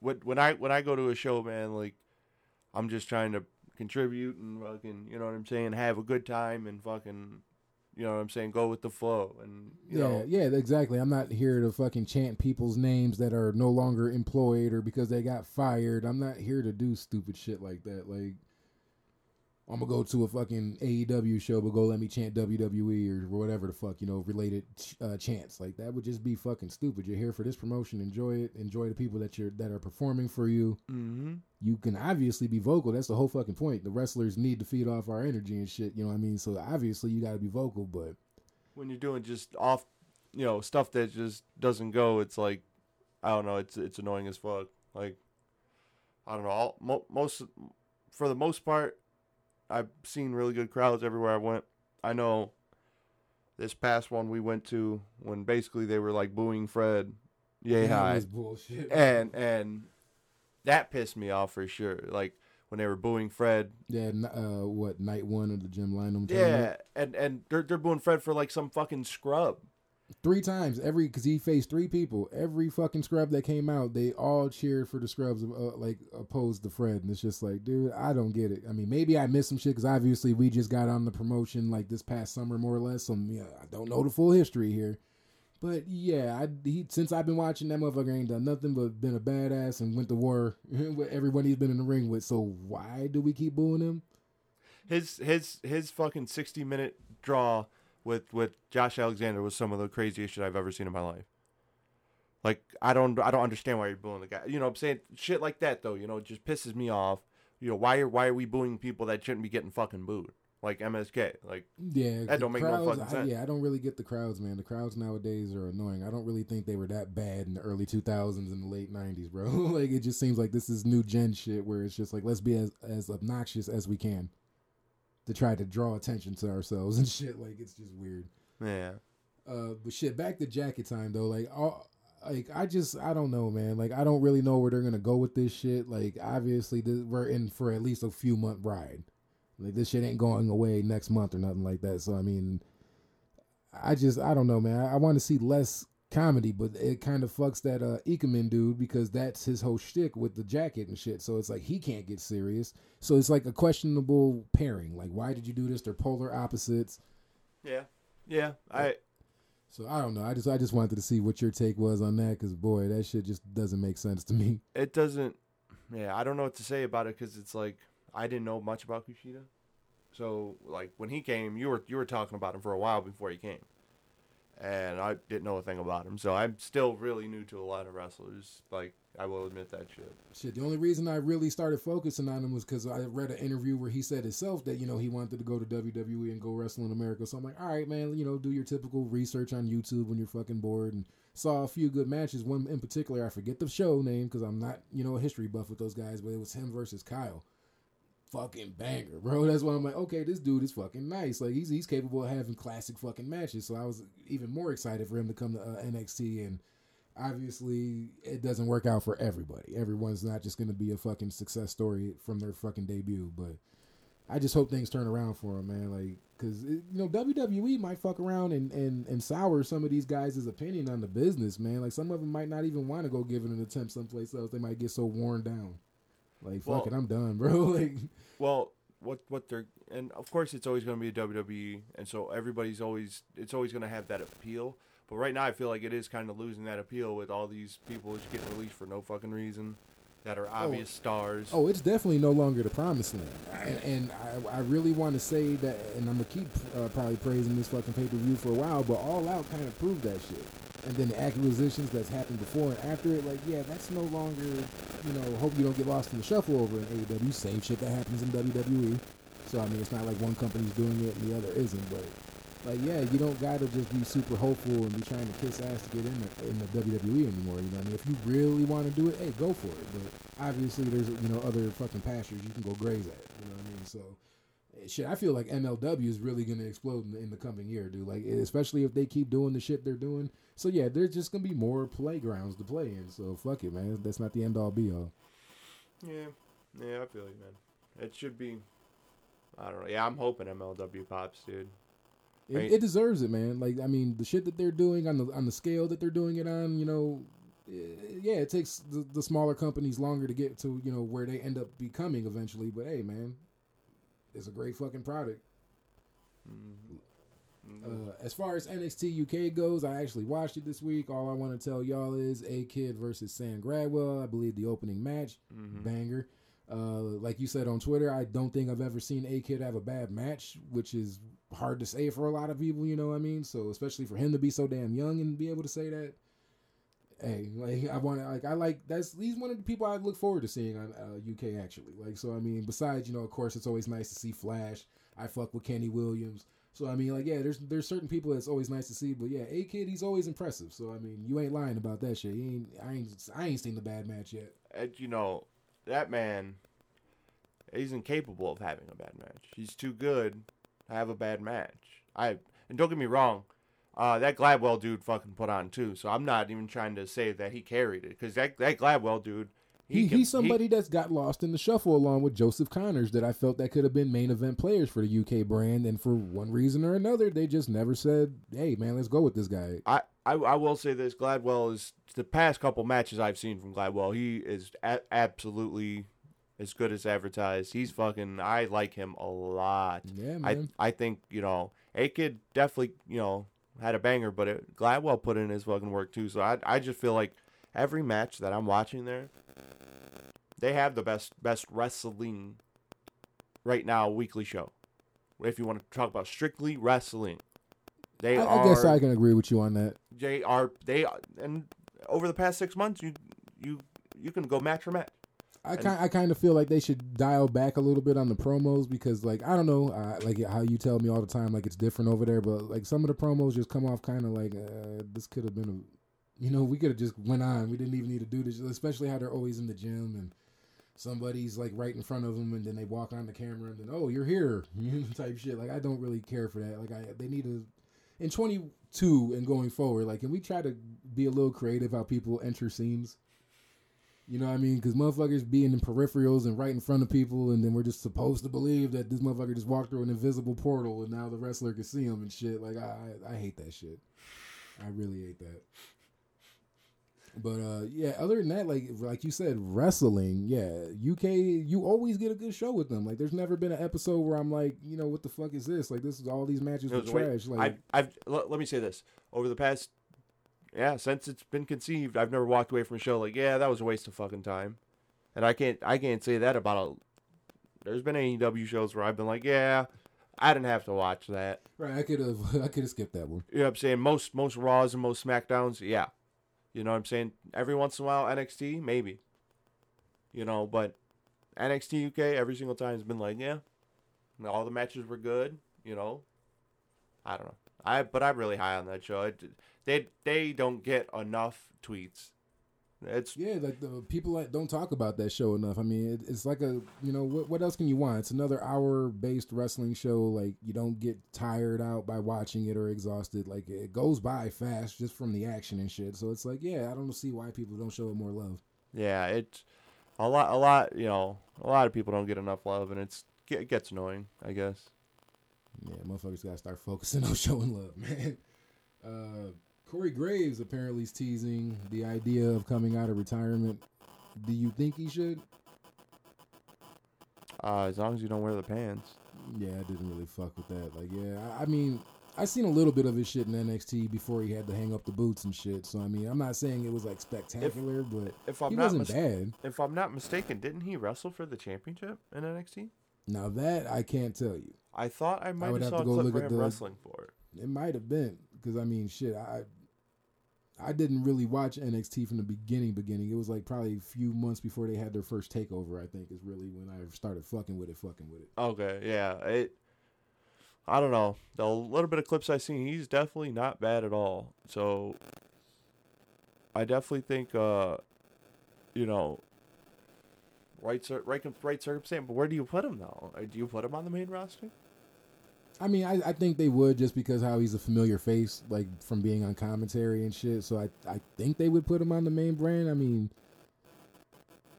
when I go to a show, man, like, I'm just trying to contribute and fucking, you know what I'm saying, have a good time and fucking, you know what I'm saying, go with the flow and you know. Yeah, exactly. I'm not here to fucking chant people's names that are no longer employed or because they got fired. I'm not here to do stupid shit like that. Like, I'm gonna go to a fucking AEW show, but go let me chant WWE or whatever the fuck, you know, related chants. Like, that would just be fucking stupid. You're here for this promotion. Enjoy it. Enjoy the people that are performing for you. Mm-hmm. You can obviously be vocal. That's the whole fucking point. The wrestlers need to feed off our energy and shit. You know what I mean? So obviously you gotta be vocal, but when you're doing just off, you know, stuff that just doesn't go, it's like, I don't know. It's annoying as fuck. Like, I don't know. For the most part, I've seen really good crowds everywhere I went. I know this past one we went to when basically they were like booing Fred. Yay, hi. That's bullshit. And that pissed me off for sure. Like when they were booing Fred. Yeah, what, night one of the Jim Lynam tournament? Yeah, and they're booing Fred for like some fucking scrub. Three times, because he faced three people. Every fucking scrub that came out, they all cheered for the scrubs, like, opposed to Fred. And it's just like, dude, I don't get it. I mean, maybe I missed some shit, because obviously we just got on the promotion, like, this past summer, more or less. So, yeah, I don't know the full history here. But, yeah, since I've been watching, that motherfucker ain't done nothing but been a badass and went to war with everyone he's been in the ring with. So why do we keep booing him? His fucking 60-minute draw with Josh Alexander was some of the craziest shit I've ever seen in my life. Like, I don't understand why you're booing the guy. You know what I'm saying? Shit like that, though, you know, it just pisses me off. You know, why are we booing people that shouldn't be getting fucking booed? Like MSK. Like, yeah, that don't make no fucking sense. Yeah, I don't really get the crowds, man. The crowds nowadays are annoying. I don't really think they were that bad in the early 2000s and the late 90s, bro. Like, it just seems like this is new gen shit where it's just like, let's be as obnoxious as we can to try to draw attention to ourselves and shit. Like, it's just weird. Yeah. But shit, back to Jacket Time, though. Like, like, I don't know, man. Like, I don't really know where they're going to go with this shit. Like, obviously, we're in for at least a few month ride. Like, this shit ain't going away next month or nothing like that. So, I mean, I don't know, man. I want to see less comedy, but it kind of fucks that Ikeman dude, because that's his whole shtick with the jacket and shit. So it's like he can't get serious. So it's like a questionable pairing. Like, why did you do this? They're polar opposites. Yeah. So I don't know. I just wanted to see what your take was on that, because boy, that shit just doesn't make sense to me. It doesn't. Yeah, I don't know what to say about it, because it's like I didn't know much about Kushida. So like when he came, you were talking about him for a while before he came. And I didn't know a thing about him, so I'm still really new to a lot of wrestlers. Like, I will admit that shit. The only reason I really started focusing on him was because I read an interview where he said himself that, you know, he wanted to go to WWE and go wrestle in America. So I'm like, all right, man, you know, do your typical research on YouTube when you're fucking bored. And saw a few good matches. One in particular, I forget the show name because I'm not, you know, a history buff with those guys, but it was him versus Kyle. Fucking banger, bro. That's why I'm like, okay, this dude is fucking nice. Like, he's capable of having classic fucking matches. So I was even more excited for him to come to NXT. And obviously, it doesn't work out for everybody. Everyone's not just going to be a fucking success story from their fucking debut. But I just hope things turn around for him, man. Like, because, you know, WWE might fuck around and sour some of these guys' opinion on the business, man. Like, some of them might not even want to go give it an attempt someplace else. They might get so worn down. Like, fuck it, I'm done, bro. Like, well, what they're, and of course it's always going to be a WWE, and so it's always going to have that appeal. But right now I feel like it is kind of losing that appeal with all these people just getting released for no fucking reason that are obvious stars. Oh, it's definitely no longer the promised land. And I really want to say that, and I'm going to keep probably praising this fucking pay-per-view for a while, but All Out kind of proved that shit. And then the acquisitions that's happened before and after it, like, yeah, that's no longer, you know, hope you don't get lost in the shuffle over in AEW. Same shit that happens in WWE. So, I mean, it's not like one company's doing it and the other isn't. But, like, yeah, you don't got to just be super hopeful and be trying to kiss ass to get in the WWE anymore. You know what I mean? If you really want to do it, hey, go for it. But obviously there's, you know, other fucking pastures you can go graze at. You know what I mean? So, shit, I feel like MLW is really going to explode in the coming year, dude. Like, especially if they keep doing the shit they're doing. So, yeah, there's just going to be more playgrounds to play in. So, fuck it, man. That's not the end-all, be-all. Yeah, I feel you, man. It should be, I don't know. Yeah, I'm hoping MLW pops, dude. It deserves it, man. Like, I mean, the shit that they're doing on the scale that they're doing it on, you know, yeah, it takes the smaller companies longer to get to, you know, where they end up becoming eventually. But, hey, man. It's a great fucking product. As far as NXT UK goes, I actually watched it this week. All I want to tell y'all is A-Kid versus Sam Gradwell. I believe the opening match, banger. Like you said on Twitter, I don't think I've ever seen A-Kid have a bad match, which is hard to say for a lot of people, you know what I mean? So especially for him to be so damn young and be able to say that. Hey, like he's one of the people I look forward to seeing on UK actually. Like, so I mean, besides, you know, of course it's always nice to see Flash. I fuck with Kenny Williams. So I mean, like, yeah, there's certain people that's always nice to see, but yeah, A-Kid, he's always impressive. So I mean, you ain't lying about that shit. I ain't seen the bad match yet. And, you know, that man, he's incapable of having a bad match. He's too good to have a bad match. And don't get me wrong. That Gladwell dude fucking put on too, so I'm not even trying to say that he carried it, because that Gladwell dude, he's somebody that's got lost in the shuffle along with Joseph Connors that I felt that could have been main event players for the UK brand, and for one reason or another, they just never said, hey man, let's go with this guy. I will say this, Gladwell is, the past couple matches I've seen from Gladwell, he is absolutely as good as advertised. He's fucking, I like him a lot. Yeah, man. I think, you know, A-Kid definitely, you know, had a banger, but Gladwell put in his fucking work too. So I just feel like every match that I'm watching there, they have the best wrestling right now weekly show. If you want to talk about strictly wrestling, I guess I can agree with you on that. And over the past 6 months, you can go match for match. I kind of feel like they should dial back a little bit on the promos, because, like, I don't know, like how you tell me all the time, like, it's different over there, but, like, some of the promos just come off kind of like, this could have been a, you know, we could have just went on. We didn't even need to do this, especially how they're always in the gym and somebody's, like, right in front of them and then they walk on the camera and then, oh, you're here, type shit. Like, I don't really care for that. Like, they need to, in 20, to and going forward. Like, can we try to be a little creative how people enter scenes? You know what I mean? Because motherfuckers being in peripherals and right in front of people, and then we're just supposed to believe that this motherfucker just walked through an invisible portal and now the wrestler can see him and shit. Like, I hate that shit. I really hate that. But, yeah, other than that, like you said, wrestling, yeah, UK, you always get a good show with them. Like, there's never been an episode where I'm like, you know, what the fuck is this? Like, this is all these matches were trash. Like, let me say this. Over the past, yeah, since it's been conceived, I've never walked away from a show like, yeah, that was a waste of fucking time. And I can't say that about there's been AEW shows where I've been like, yeah, I didn't have to watch that. Right, I could have skipped that one. You know what I'm saying? Most Raws and most SmackDowns, yeah. You know what I'm saying? Every once in a while, NXT, maybe. You know, but NXT UK, every single time has been like, yeah. And all the matches were good, you know. I don't know. But I'm really high on that show. They don't get enough tweets. Yeah, like the people that don't talk about that show enough. I mean, it's like a, you know, what else can you want? It's another hour-based wrestling show. Like, you don't get tired out by watching it or exhausted. Like, it goes by fast just from the action and shit. So it's like, yeah, I don't see why people don't show it more love. Yeah, it's a lot, you know, a lot of people don't get enough love, and it gets annoying, I guess. Yeah, motherfuckers gotta start focusing on showing love, man. Corey Graves apparently is teasing the idea of coming out of retirement. Do you think he should? As long as you don't wear the pants. Yeah, I didn't really fuck with that. Like, yeah, I mean, I seen a little bit of his shit in NXT before he had to hang up the boots and shit. So, I mean, I'm not saying it was, like, spectacular, but he wasn't bad. If I'm not mistaken, didn't he wrestle for the championship in NXT? Now, that I can't tell you. I thought I might have saw a clip for him wrestling for it. It might have been. Because, I mean, shit, I didn't really watch NXT from the beginning. It was, like, probably a few months before they had their first takeover, I think, is really when I started fucking with it. Okay, yeah. I don't know. The little bit of clips I've seen, he's definitely not bad at all. So, I definitely think, you know, right circumstance. But where do you put him, though? Do you put him on the main roster? I mean, I think they would just because how he's a familiar face, like, from being on commentary and shit. So I think they would put him on the main brand. I mean,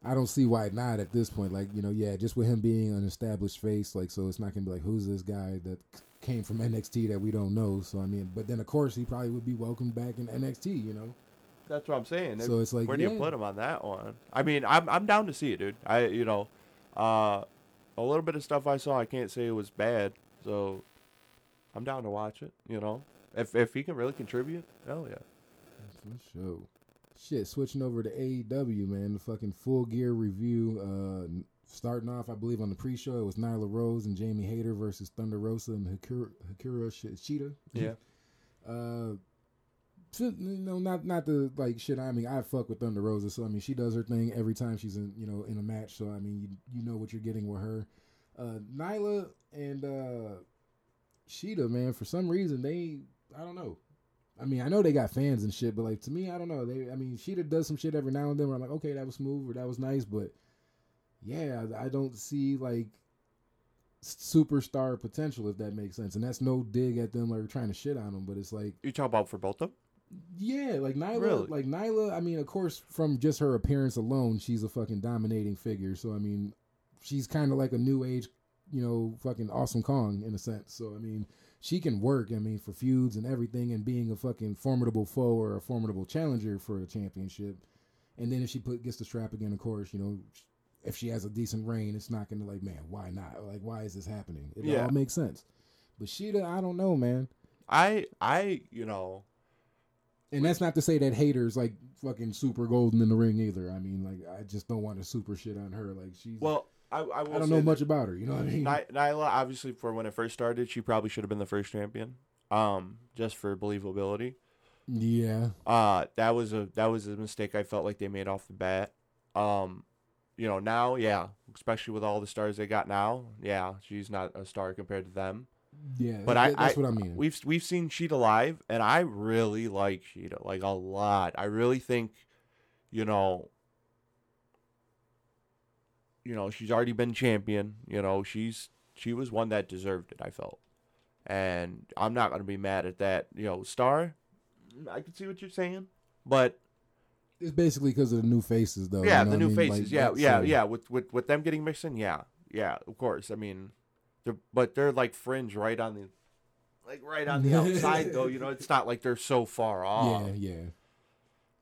I don't see why not at this point. Like, you know, yeah, just with him being an established face, like, so it's not going to be like, who's this guy that came from NXT that we don't know? So, I mean, but then, of course, he probably would be welcomed back in NXT, you know? That's what I'm saying. So it's like, where do you put him on that one? I mean, I'm down to see it, dude. A little bit of stuff I saw, I can't say it was bad. So, I'm down to watch it, you know? If he can really contribute, hell yeah. That's for sure. Shit, switching over to AEW, man. The fucking Full Gear review. Starting off, I believe, on the pre-show, it was Nyla Rose and Jamie Hayter versus Thunder Rosa and Hikaru Shida. Yeah. No, not the, like, shit. I mean, I fuck with Thunder Rosa, so, I mean, she does her thing every time she's in, you know, in a match. So, I mean, you know what you're getting with her. Nyla and Shida, man, for some reason I don't know. I mean, I know they got fans and shit, but like to me, I don't know. Shida does some shit every now and then where I'm like, okay, that was smooth or that was nice, but yeah, I don't see like superstar potential if that makes sense. And that's no dig at them like trying to shit on them, but it's like you talk about for both of them. Yeah, like Nyla, really? Like Nyla. I mean, of course, from just her appearance alone, she's a fucking dominating figure. So I mean. She's kind of like a new age, you know, fucking Awesome Kong in a sense. So, I mean, she can work, I mean, for feuds and everything and being a fucking formidable foe or a formidable challenger for a championship. And then if she gets the strap again, of course, you know, if she has a decent reign, it's not going to like, man, why not? Like, why is this happening? It all makes sense. But Shida, I don't know, man. I you know. And that's not to say that Hayter's like fucking super golden in the ring either. I mean, like, I just don't want to super shit on her. Like, she's. Well. I don't know much about her, you know what I mean? Nyla, obviously, for when it first started, she probably should have been the first champion, just for believability. Yeah. That was a mistake I felt like they made off the bat. You know, now, yeah, especially with all the stars they got now, yeah, she's not a star compared to them. Yeah, but that's what I mean. We've seen Shida live, and I really like Shida, like a lot. I really think, you know... You know, she's already been champion. You know, she was one that deserved it, I felt. And I'm not going to be mad at that. You know, Star, I can see what you're saying, but it's basically because of the new faces, though. Yeah, you know the new faces. Like, yeah. With them getting mixed in, yeah. Of course. I mean, they're like fringe right on the outside, though. You know, it's not like they're so far off. Yeah.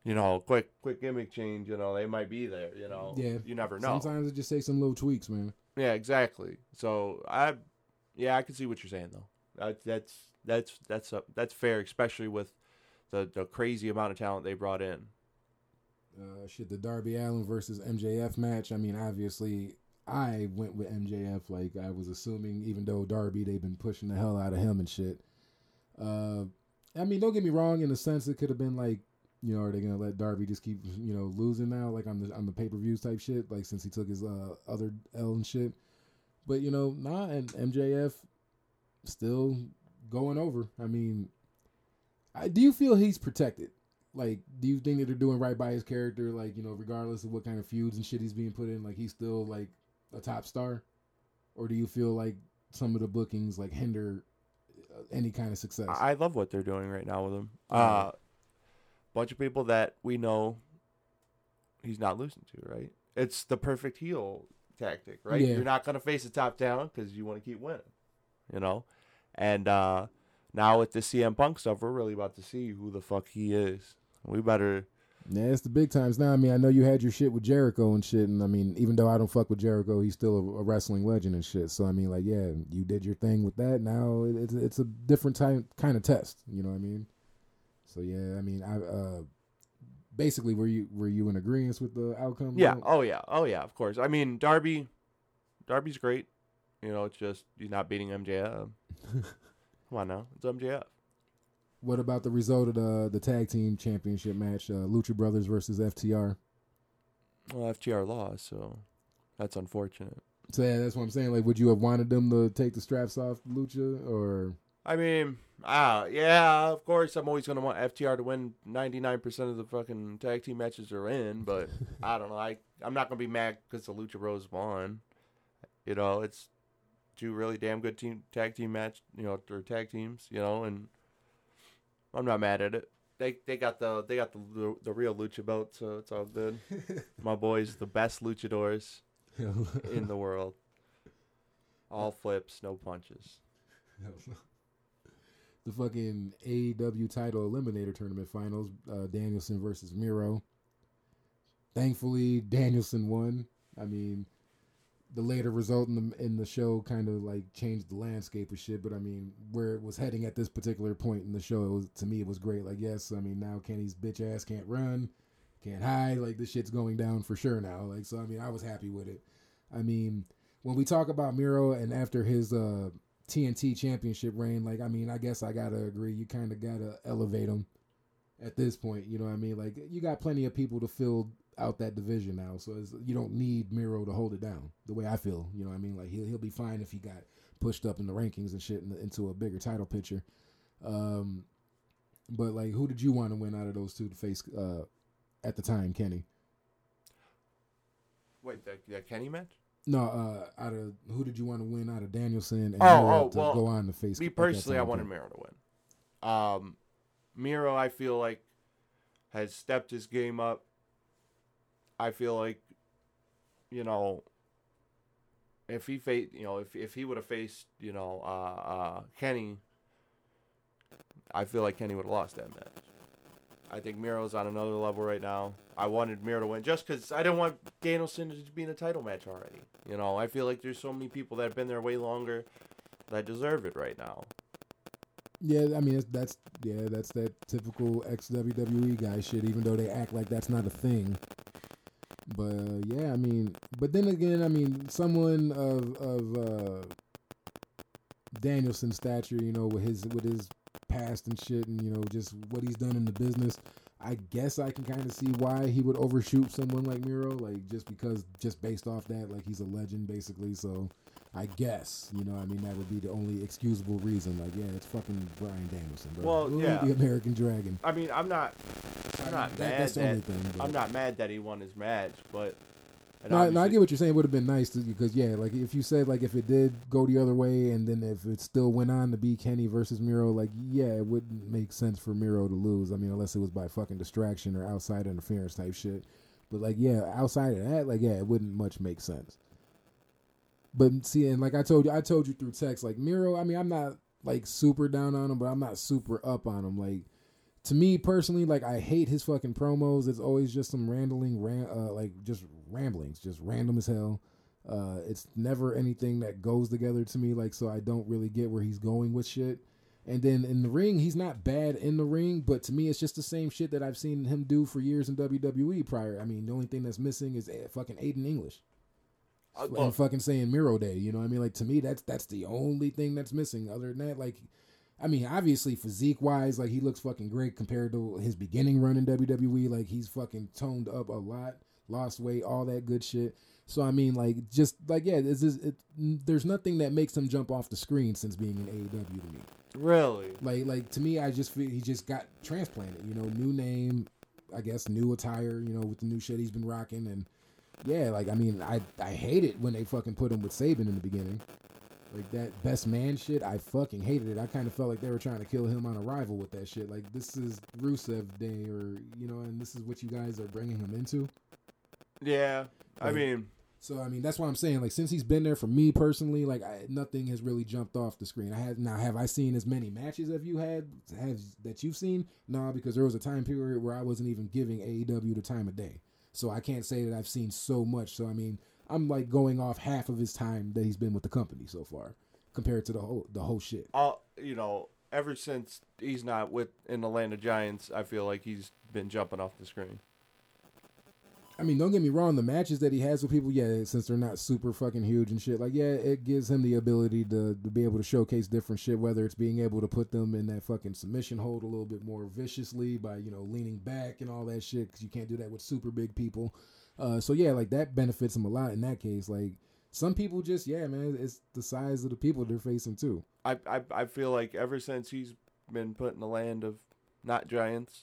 You know, quick gimmick change. You know, they might be there. You know, you never know. Sometimes it just takes some little tweaks, man. Yeah, exactly. So I can see what you're saying, though. That's fair, especially with the crazy amount of talent they brought in. The Darby Allin versus MJF match. I mean, obviously, I went with MJF. Like I was assuming, even though Darby, they've been pushing the hell out of him and shit. I mean, don't get me wrong. In the sense, it could have been like, you know, are they gonna let Darby just keep, you know, losing now, like on the pay-per-views type shit, like since he took his other L and shit. But you know, nah, and MJF still going over. I mean, do you feel he's protected? Like, do you think that they're doing right by his character? Like, you know, regardless of what kind of feuds and shit he's being put in, like, he's still, like, a top star? Or do you feel like some of the bookings, like, hinder any kind of success? I love what they're doing right now with him. Bunch of people that we know he's not losing to, right? It's the perfect heel tactic, right? Yeah. You're not going to face the top talent because you want to keep winning, you know? And now with the CM Punk stuff, we're really about to see who the fuck he is. We better. Yeah, it's the big times now. I mean, I know you had your shit with Jericho and shit, and I mean, even though I don't fuck with Jericho, he's still a wrestling legend and shit. So I mean, like, yeah, you did your thing with that. Now it's a different kind of test. You know what I mean? So yeah, I mean, I basically were you in agreement with the outcome? Yeah. Though? Oh yeah. Of course. I mean, Darby's great. You know, it's just he's not beating MJF. Come on now, it's MJF. What about the result of the tag team championship match, Lucha Brothers versus FTR? Well, FTR lost, so that's unfortunate. So yeah, that's what I'm saying. Like, would you have wanted them to take the straps off Lucha, or? I mean, yeah, of course, I'm always gonna want FTR to win 99% of the fucking tag team matches they're in, but I don't know. I'm not gonna be mad because the Lucha Bros won. You know, it's. Two really damn good tag teams, you know, and I'm not mad at it. They got the real lucha belt, so it's all good. My boys, the best luchadors in the world. All flips, no punches. The fucking AEW title eliminator tournament finals, Danielson versus Miro. Thankfully, Danielson won. I mean, the later result in the show kind of like changed the landscape of shit, but I mean, where it was heading at this particular point in the show, it was great. Like, yes, I mean, now Kenny's bitch ass can't run, can't hide. Like, this shit's going down for sure now. Like, so I mean, I was happy with it. I mean, when we talk about Miro and after his TNT championship reign, like, I mean, I guess I gotta agree, you kind of gotta elevate him at this point. You know what I mean? Like, you got plenty of people to fill out that division now, so you don't need Miro to hold it down, the way I feel. You know what I mean? Like, he'll be fine if he got pushed up in the rankings and shit into a bigger title picture. But like, who did you want to win out of those two to face at the time, Kenny? Wait, that Kenny match? No, who did you want to win out of Danielson and Miro to go on to face? Me personally, I wanted Miro to win. Miro, I feel like, has stepped his game up. I feel like, you know, if he if he would have faced, you know, Kenny, I feel like Kenny would have lost that match. I think Miro's on another level right now. I wanted Miro to win just because I didn't want Danielson to be in a title match already. You know, I feel like there's so many people that have been there way longer that deserve it right now. Yeah, I mean, that's that typical ex-WWE guy shit, even though they act like that's not a thing. But, yeah, I mean, but then again, I mean, someone of Danielson's stature, you know, with his past and shit and, you know, just what he's done in the business, I guess I can kind of see why he would overshoot someone like Miro, like, just based off that, like, he's a legend, basically, so I guess, you know, I mean, that would be the only excusable reason, like, yeah, it's fucking Bryan Danielson, bro. Well, ooh, yeah. The American Dragon. I mean, I'm not mad that he won his match, but No, I get what you're saying. It would have been nice because, yeah, like if you said, like if it did go the other way and then if it still went on to be Kenny versus Miro, like, yeah, it wouldn't make sense for Miro to lose. I mean, unless it was by fucking distraction or outside interference type shit. But, like, yeah, outside of that, like, yeah, it wouldn't much make sense. But see, and like I told you through text, like Miro, I mean, I'm not like super down on him, but I'm not super up on him. Like, to me personally, like I hate his fucking promos. It's always just some ramblings, just random as hell. It's never anything that goes together to me. Like, so I don't really get where he's going with shit. And then in the ring, he's not bad in the ring, but to me, it's just the same shit that I've seen him do for years in WWE prior. I mean, the only thing that's missing is fucking Aiden English. And fucking saying Miro Day, you know what I mean? Like, to me, that's the only thing that's missing. Other than that, like, I mean, obviously physique-wise, like, he looks fucking great compared to his beginning run in WWE. Like, he's fucking toned up a lot, lost weight, all that good shit. So, I mean, like, just, like, yeah, there's nothing that makes him jump off the screen since being in AEW to me. Really? Like to me, I just feel he just got transplanted, you know, new name, I guess, new attire, you know, with the new shit he's been rocking, and yeah, like, I mean, I hate it when they fucking put him with Saban in the beginning. Like, that best man shit, I fucking hated it. I kind of felt like they were trying to kill him on arrival with that shit. Like, this is Rusev Day, or, you know, and this is what you guys are bringing him into. Yeah, like, I mean... So, I mean, that's why I'm saying, like, since he's been there for me personally, like, nothing has really jumped off the screen. Have I seen as many matches as you have that you've seen? No, because there was a time period where I wasn't even giving AEW the time of day. So I can't say that I've seen so much. So, I mean, I'm like going off half of his time that he's been with the company so far compared to the whole shit. You know, ever since he's not in the Land of Giants, I feel like he's been jumping off the screen. I mean, don't get me wrong. The matches that he has with people, yeah, since they're not super fucking huge and shit, like, yeah, it gives him the ability to be able to showcase different shit, whether it's being able to put them in that fucking submission hold a little bit more viciously by, you know, leaning back and all that shit, because you can't do that with super big people. So, yeah, like, that benefits him a lot in that case. Like, some people just, yeah, man, it's the size of the people they're facing, too. I feel like ever since he's been put in the Land of Not Giants...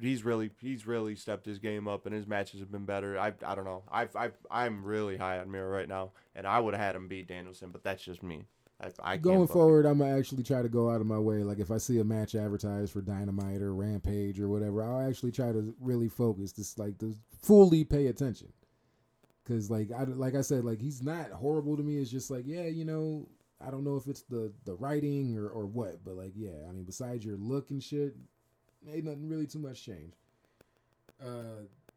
He's really stepped his game up, and his matches have been better. I don't know. I'm really high on Miro right now, and I would have had him beat Danielson, but that's just me. I going forward, I'm gonna actually try to go out of my way. Like, if I see a match advertised for Dynamite or Rampage or whatever, I'll actually try to really focus, just like to fully pay attention. Cause like I said, like, he's not horrible to me. It's just like, yeah, you know, I don't know if it's the writing or what, but like, yeah, I mean, besides your look and shit. Ain't nothing really too much change.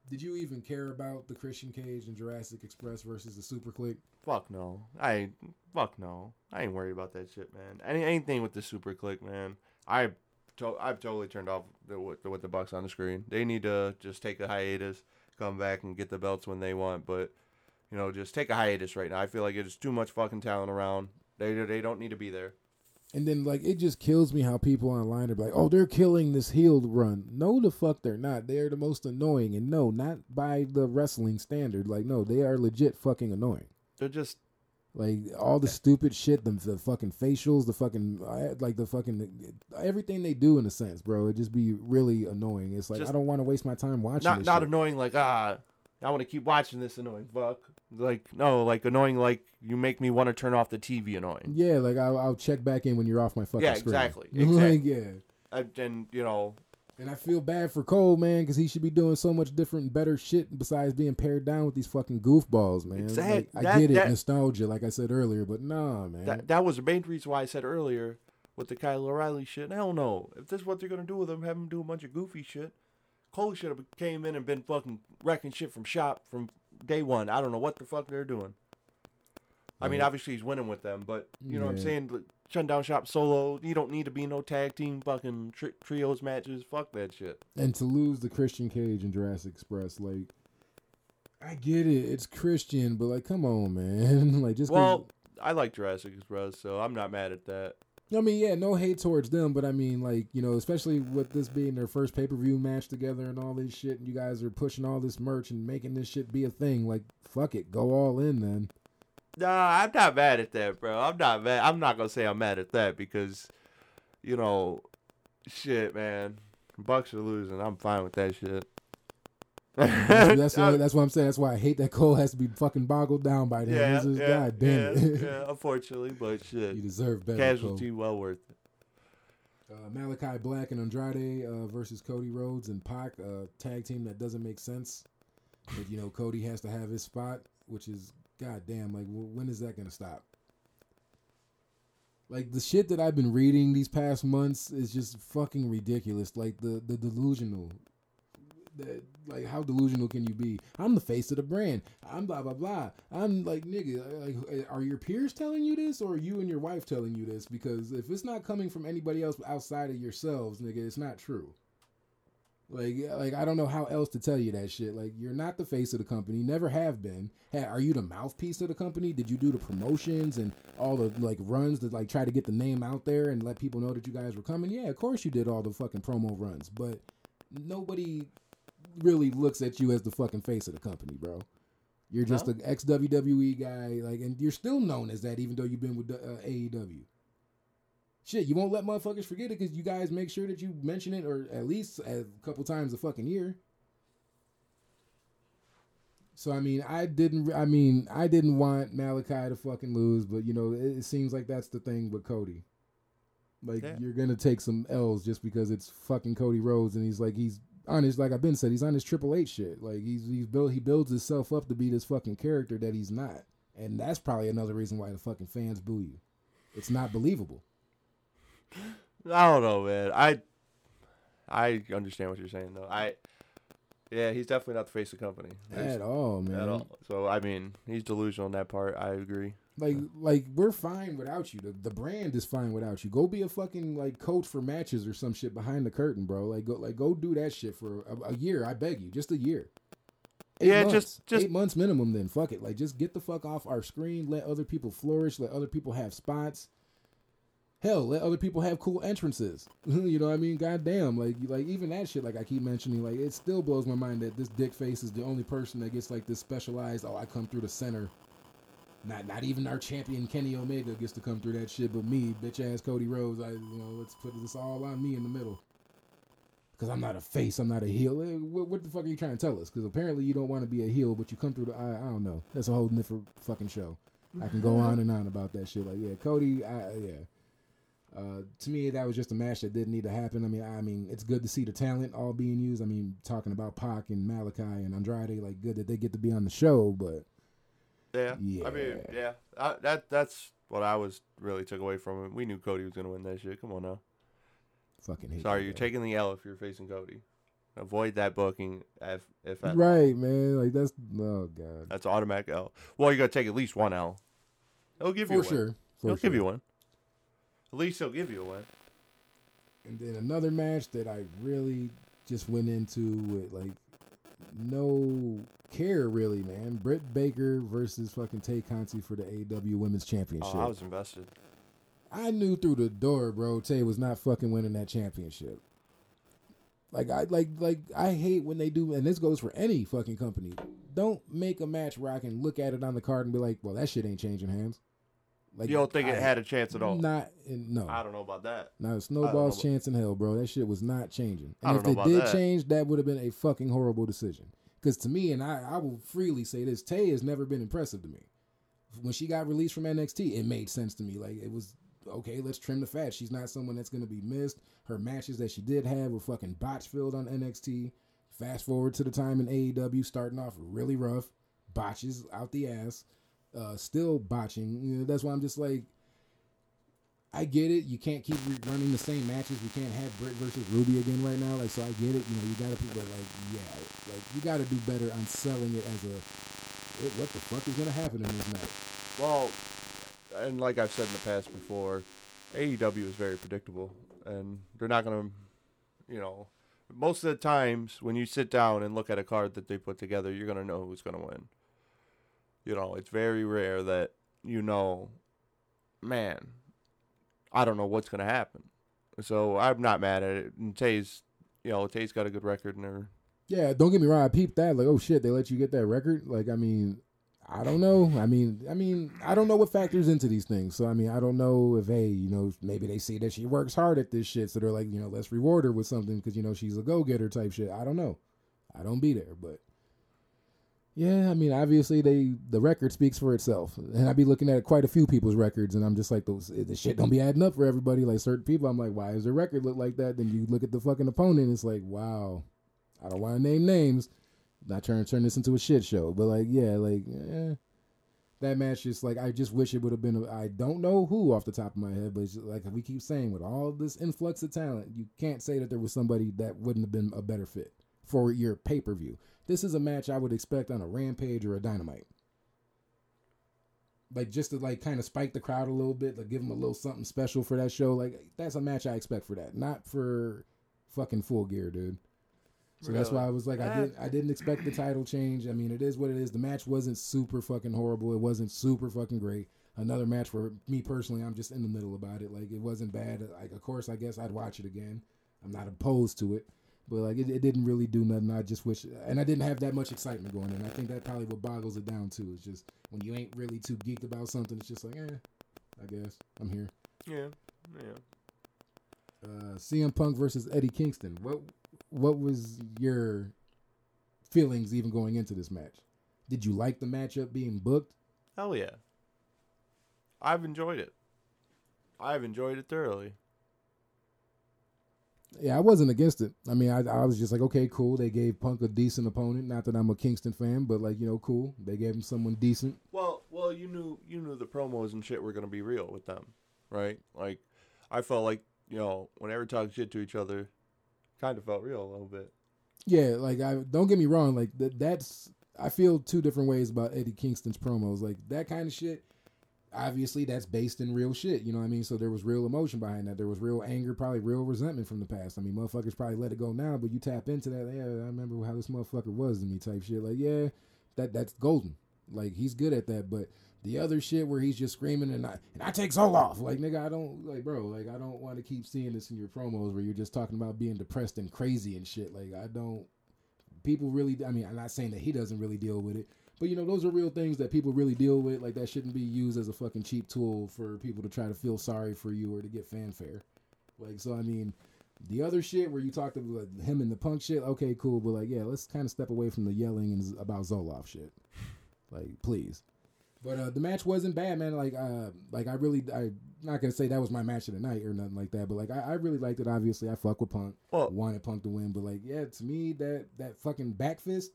Did you even care about the Christian Cage and Jurassic Express versus the Super Click? Fuck no. I ain't worried about that shit, man. Anything with the Super Click, man. I've totally turned off with the Bucks on the screen. They need to just take a hiatus, come back and get the belts when they want. But, you know, just take a hiatus right now. I feel like it's too much fucking talent around. They don't need to be there. And then, like, it just kills me how people online are like, oh, they're killing this heel run. No, the fuck they're not. They're the most annoying. And no, not by the wrestling standard. Like, no, they are legit fucking annoying. They're just... Like, all the stupid shit, the fucking facials, the fucking... Like, the fucking... Everything they do, in a sense, bro. It'd just be really annoying. It's like, just I don't want to waste my time watching this shit. Not annoying like, I want to keep watching this annoying fuck. Like, no, like, annoying, like, you make me want to turn off the TV annoying. Yeah, like, I'll check back in when you're off my fucking screen. Exactly. Like, yeah. And, you know. And I feel bad for Cole, man, because he should be doing so much different and better shit besides being pared down with these fucking goofballs, man. Exactly. Like, nostalgia, like I said earlier, but nah, man. That was the main reason why I said earlier with the Kyle O'Reilly shit. I don't know. If this is what they're going to do with him, have him do a bunch of goofy shit. Cole should have came in and been fucking wrecking shit from day one. I don't know what the fuck they're doing. I mean, obviously he's winning with them, but you know what I'm saying? Shutting down shop solo. You don't need to be no tag team fucking trios matches. Fuck that shit. And to lose the Christian Cage and Jurassic Express, like, I get it. It's Christian, but like, come on, man. Like, just well, I like Jurassic Express, so I'm not mad at that. I mean, yeah, no hate towards them, but I mean, like, you know, especially with this being their first pay-per-view match together and all this shit, and you guys are pushing all this merch and making this shit be a thing, like, fuck it, go all in, then. Nah, I'm not mad at that, bro. I'm not mad. I'm not going to say I'm mad at that because, you know, shit, man. Bucks are losing. I'm fine with that shit. That's what I'm saying. That's why I hate that Cole has to be fucking boggled down by them. God damn it. Yeah, unfortunately, but shit. You deserve better. Casualty, Cole. Well worth it. Malakai Black and Andrade versus Cody Rhodes and Pac, a tag team that doesn't make sense. But, you know, Cody has to have his spot, which is, goddamn, like, when is that going to stop? Like, the shit that I've been reading these past months is just fucking ridiculous. Like, the delusional. Like, how delusional can you be? I'm the face of the brand. I'm blah, blah, blah. I'm like, nigga, like, are your peers telling you this, or are you and your wife telling you this? Because if it's not coming from anybody else outside of yourselves, nigga, it's not true. Like, I don't know how else to tell you that shit. Like, you're not the face of the company. Never have been. Hey, are you the mouthpiece of the company? Did you do the promotions and all the, like, runs to, like, try to get the name out there and let people know that you guys were coming? Yeah, of course you did all the fucking promo runs, but nobody really looks at you as the fucking face of the company, bro. You're just an ex-WWE guy, like, and you're still known as that even though you've been with AEW. Shit, you won't let motherfuckers forget it because you guys make sure that you mention it, or at least a couple times a fucking year. So, I mean, I didn't want Malakai to fucking lose, but, you know, it seems like that's the thing with Cody. Like, you're going to take some L's just because it's fucking Cody Rhodes, and he's honest, like I've been said, he's on his Triple H shit. Like, he builds himself up to be this fucking character that he's not. And that's probably another reason why the fucking fans boo you. It's not believable. I don't know, man. I understand what you're saying, though. Yeah, he's definitely not the face of the company. At all, man. At all. So, I mean, he's delusional in that part. I agree. Like we're fine without you. The brand is fine without you. Go be a fucking, like, coach for matches or some shit behind the curtain, bro. Like go do that shit for a year. I beg you, just a year. 8 months. Just 8 months minimum. Then fuck it. Like, just get the fuck off our screen. Let other people flourish. Let other people have spots. Hell, let other people have cool entrances. You know what I mean? Goddamn, like even that shit. Like I keep mentioning, like it still blows my mind that this dick face is the only person that gets like this specialized. Oh, I come through the center. Not even our champion Kenny Omega gets to come through that shit, but me, bitch ass Cody Rhodes. Let's put this all on me in the middle, because I'm not a face, I'm not a heel. What the fuck are you trying to tell us? Because apparently you don't want to be a heel, but you come through the I don't know. That's a whole different fucking show. I can go on and on about that shit. Like, yeah, Cody, to me, that was just a match that didn't need to happen. I mean, it's good to see the talent all being used. I mean, talking about Pac and Malakai and Andrade, like, good that they get to be on the show, but. Yeah. I mean, yeah. That's what I was really took away from it. We knew Cody was going to win that shit. Come on now. Fucking hate. Sorry, you're taking the L if you're facing Cody. Avoid that booking. If at all. Right, man. Like, that's, oh, God. That's an automatic L. Well, you got to take at least one L. He'll give you one. Sure. He'll give you one. At least he'll give you one. And then another match that I really just went into with, like, no care, really, man. Britt Baker versus fucking Tay Conti for the AEW Women's Championship. Oh, I was invested. I knew through the door, bro, Tay was not fucking winning that championship. Like I hate when they do, and this goes for any fucking company. Don't make a match where I can look at it on the card and be like, well, that shit ain't changing hands. Like, you don't think it had a chance at all? No. I don't know about that. Not a snowball's chance in hell, bro. That shit was not changing. And if it did change, that would have been a fucking horrible decision. Because to me, and I will freely say this, Tay has never been impressive to me. When she got released from NXT, it made sense to me. Like, it was, okay, let's trim the fat. She's not someone that's going to be missed. Her matches that she did have were fucking botch filled on NXT. Fast forward to the time in AEW, starting off really rough. Botches out the ass. Still botching. You know, that's why I'm just like, I get it. You can't keep running the same matches. You can't have Britt versus Ruby again right now. Like, so I get it. You know, you gotta people like, yeah, like you gotta do better on selling it as what the fuck is gonna happen in this match? Well, and like I've said in the past before, AEW is very predictable, and they're not gonna, you know, most of the times when you sit down and look at a card that they put together, you're gonna know who's gonna win. You know, it's very rare that, you know, man, I don't know what's going to happen. So I'm not mad at it. And Tay's got a good record in her. Yeah, don't get me wrong. I peeped that. Like, oh, shit, they let you get that record? Like, I mean, I don't know. I mean, I don't know what factors into these things. So, I mean, I don't know if, hey, you know, maybe they see that she works hard at this shit. So they're like, you know, let's reward her with something because, you know, she's a go-getter type shit. I don't know. I don't be there, but yeah, I mean, obviously the record speaks for itself, and I be looking at quite a few people's records, and I'm just like, the shit don't be adding up for everybody. Like certain people, I'm like, why does their record look like that? Then you look at the fucking opponent, and it's like, wow, I don't want to name names. I'm not trying to turn this into a shit show, but like, yeah, like, yeah. That match just like, I just wish it would have been, I don't know who off the top of my head, but it's just like we keep saying, with all this influx of talent, you can't say that there was somebody that wouldn't have been a better fit for your pay-per-view. This is a match I would expect on a Rampage or a Dynamite. Like, just to like kind of spike the crowd a little bit, like give them a little something special for that show. Like, that's a match I expect for that, not for fucking Full Gear, dude. So really? That's why I was like, I didn't expect the title change. I mean, it is what it is. The match wasn't super fucking horrible. It wasn't super fucking great. Another match where, me personally, I'm just in the middle about it. Like, it wasn't bad. Like, of course, I guess I'd watch it again. I'm not opposed to it. But, like, it didn't really do nothing. I just wish... And I didn't have that much excitement going in. I think that probably what boggles it down, too. It's just, when you ain't really too geeked about something, it's just like, eh, I guess. I'm here. Yeah. Yeah. CM Punk versus Eddie Kingston. What was your feelings even going into this match? Did you like the matchup being booked? Hell yeah. I've enjoyed it. I've enjoyed it thoroughly. Yeah, I wasn't against it. I mean, I was just like, okay, cool. They gave Punk a decent opponent. Not that I'm a Kingston fan, but like, you know, cool. They gave him someone decent. Well, you knew the promos and shit were gonna be real with them, right? Like, I felt like, you know, whenever talking shit to each other, kind of felt real a little bit. Yeah, like, I don't get me wrong. Like, that's, I feel two different ways about Eddie Kingston's promos. Like, that kind of shit, obviously, that's based in real shit. You know what I mean? So there was real emotion behind that. There was real anger, probably real resentment from the past. I mean, motherfuckers probably let it go now, but you tap into that. Yeah, I remember how this motherfucker was to me type shit. Like, yeah, that's golden. Like, he's good at that, but the other shit where he's just screaming and I take Zoloft off. Like, nigga, I don't, like, bro, like, I don't want to keep seeing this in your promos where you're just talking about being depressed and crazy and shit. Like, I don't, people really, I mean, I'm not saying that he doesn't really deal with it, but, you know, those are real things that people really deal with. Like, that shouldn't be used as a fucking cheap tool for people to try to feel sorry for you or to get fanfare. Like, so, I mean, the other shit where you talked about him and the Punk shit, okay, cool, but, like, yeah, let's kind of step away from the yelling and about Zoloft shit. Like, please. But the match wasn't bad, man. Like, I'm not going to say that was my match of the night or nothing like that, but, like, I really liked it, obviously. I fuck with Punk. Well, wanted Punk to win, but, like, yeah, to me, that fucking back fist...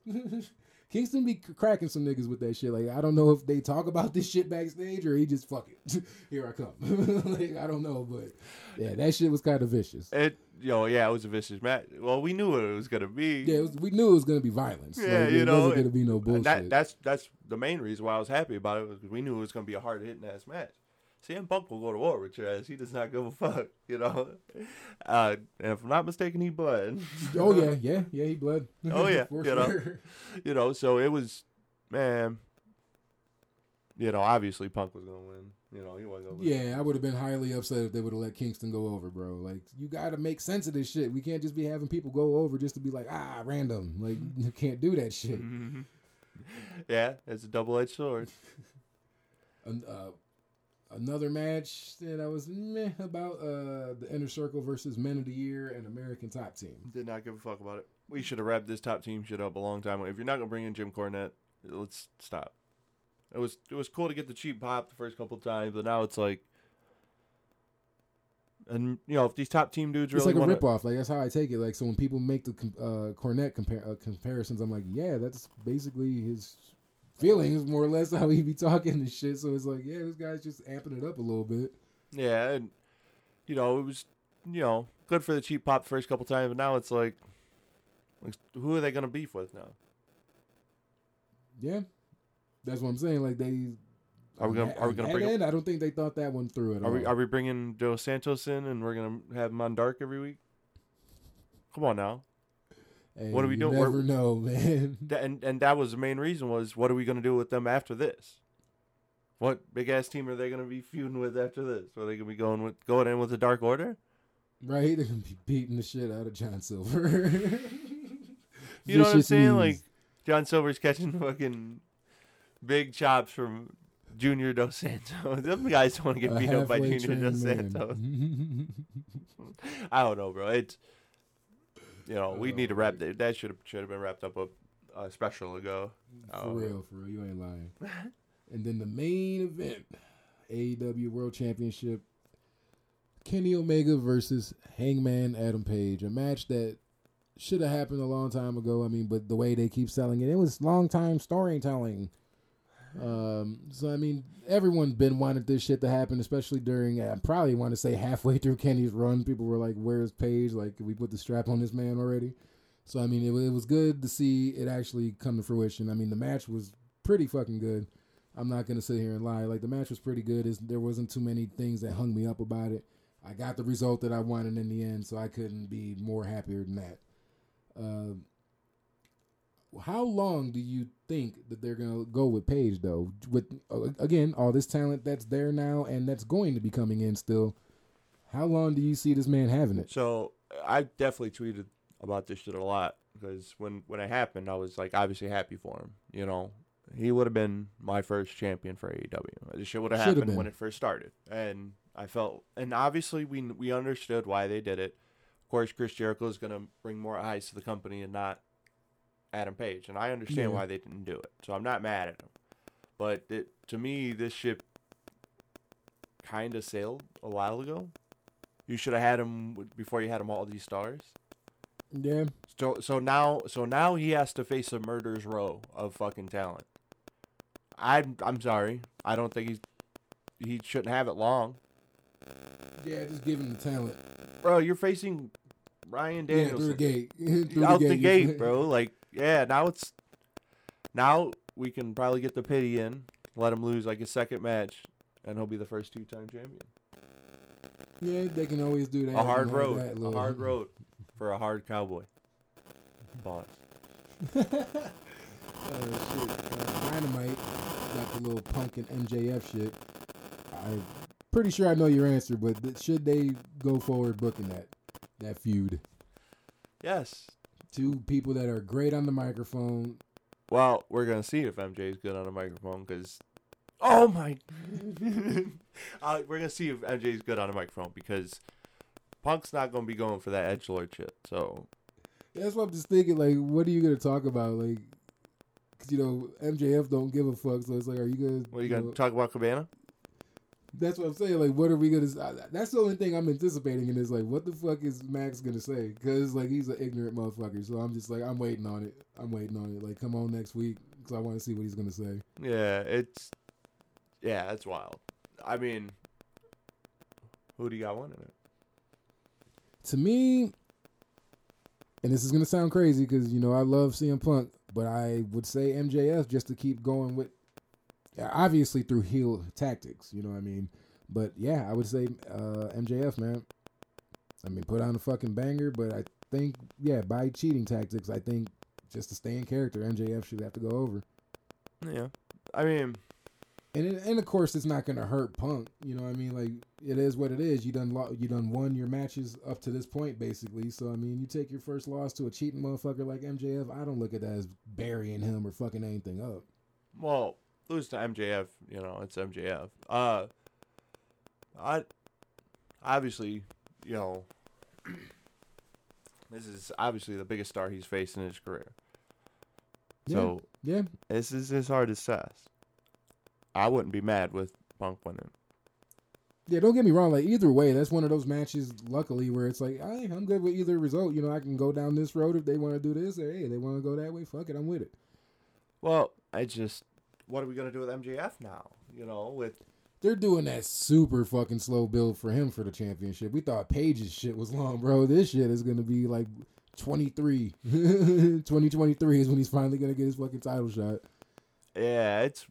Kingston be cracking some niggas with that shit. Like, I don't know if they talk about this shit backstage or he just, fuck it, here I come. Like, I don't know, but yeah, that shit was kind of vicious. It was a vicious match. Well, we knew what it was gonna be. Yeah, we knew it was gonna be violence. Yeah, like, you know, it wasn't gonna be no bullshit. That's the main reason why I was happy about it, was because we knew it was gonna be a hard hitting ass match. CM Punk will go to war with your ass. He does not give a fuck, you know. And if I'm not mistaken, he bled. Oh, yeah, he bled. Oh, yeah, you sure. Know. You know, so it was, man, you know, obviously Punk was going to win. You know, he wasn't going to win. Yeah, I would have been highly upset if they would have let Kingston go over, bro. Like, you got to make sense of this shit. We can't just be having people go over just to be like, random. Like, you can't do that shit. Mm-hmm. Yeah, it's a double-edged sword. Another match that I was meh about, the Inner Circle versus Men of the Year and American Top Team. Did not give a fuck about it. We should have wrapped this top team shit up a long time ago. If you're not going to bring in Jim Cornette, let's stop. It was cool to get the cheap pop the first couple of times, but now it's like, and, you know, if these top team dudes really want to... It's like a ripoff. Like, that's how I take it. Like, so when people make the Cornette comparisons, I'm like, yeah, that's basically his... feelings, more or less, how he be talking and shit. So it's like, yeah, this guy's just amping it up a little bit. Yeah, and, you know, it was, you know, good for the cheap pop the first couple times, but now it's like, who are they gonna beef with now? Yeah, that's what I'm saying. Like, they are we gonna bring in? I don't think they thought that one through at all. Are we bringing Dos Santos in and we're gonna have him on Dark every week? Come on now. Hey, what are we doing? Never know, man. And that was the main reason, was what are we going to do with them after this? What big ass team are they going to be feuding with after this? Are they going to be going in with the Dark Order? Right, they're going to be beating the shit out of John Silver. You know what I'm saying? Like, John Silver's catching fucking big chops from Junior Dos Santos. Them guys don't want to get beat up by Junior Dos Santos. I don't know, bro. It's you know, we need to wrap that. That should have been wrapped up a special ago. For real, you ain't lying. And then the main event, AEW World Championship, Kenny Omega versus Hangman Adam Page, a match that should have happened a long time ago. I mean, but the way they keep selling it, it was long time storytelling. So I mean, everyone's been wanted this shit to happen, especially during, I probably want to say halfway through Kenny's run, people were like, "Where's Page? Like, can we put the strap on this man already?" So I mean, it was good to see it actually come to fruition. I mean, the match was pretty fucking good. I'm not gonna sit here and lie. Like, the match was pretty good. There wasn't too many things that hung me up about it. I got the result that I wanted in the end, so I couldn't be more happier than that. How long do you think that they're going to go with Paige, though? With, again, all this talent that's there now and that's going to be coming in still, how long do you see this man having it? So I definitely tweeted about this shit a lot, because when it happened, I was, like, obviously happy for him. You know, he would have been my first champion for AEW. This shit would have happened when it first started. And I felt, and obviously we understood why they did it. Of course, Chris Jericho is going to bring more eyes to the company and not Adam Page, and I understand why they didn't do it, so I'm not mad at him. But to me, this ship kind of sailed a while ago. You should have had him before you had him all these stars. Yeah. So now he has to face a murderer's row of fucking talent. I'm sorry, I don't think he shouldn't have it long. Yeah, just give him the talent, bro. You're facing Ryan Danielson through the gate, bro. Like. Yeah, now we can probably get the pity in, let him lose like his second match, and he'll be the first two-time champion. Yeah, they can always do that. A hard road for a hard cowboy. Boss. Dynamite got the little Punk and MJF shit. I'm pretty sure I know your answer, but should they go forward booking that feud? Yes. Two people that are great on the microphone. Well, we're going to see if MJ's good on the microphone because... Oh, my... we're going to see if MJ's good on the microphone because Punk's not going to be going for that edgelord shit, so... That's what I'm just thinking. Like, what are you going to talk about? Like, because, you know, MJF don't give a fuck, so it's like, are you going to... What, are you going to talk about Cabana? That's what I'm saying. Like, what are we going to... That's the only thing I'm anticipating in this. Like, what the fuck is Max going to say? Because, like, he's an ignorant motherfucker. So I'm just like, I'm waiting on it. Like, come on next week. Because I want to see what he's going to say. Yeah, it's... Yeah, that's wild. I mean, who do you got winning it? To me... And this is going to sound crazy because, you know, I love CM Punk. But I would say MJF just to keep going with... Obviously through heel tactics, you know what I mean? But, yeah, I would say MJF, man. I mean, put on a fucking banger, but I think, yeah, by cheating tactics, I think just to stay in character, MJF should have to go over. Yeah. I mean... And of course, it's not going to hurt Punk, you know what I mean? Like, it is what it is. You done won your matches up to this point, basically. So, I mean, you take your first loss to a cheating motherfucker like MJF, I don't look at that as burying him or fucking anything up. Well... Lose to MJF, you know, it's MJF. I obviously, you know, this is obviously the biggest star he's faced in his career. Yeah, so, yeah, this is his hardest test. I wouldn't be mad with Punk winning. Yeah, don't get me wrong. Like, either way, that's one of those matches, luckily, where it's like, hey, I'm good with either result. You know, I can go down this road if they want to do this, or hey, they want to go that way. Fuck it, I'm with it. Well, I just... What are we going to do with MJF now? You know, with... They're doing that super fucking slow build for him for the championship. We thought Paige's shit was long, bro. This shit is going to be like 23. 2023 is when he's finally going to get his fucking title shot. Yeah, it's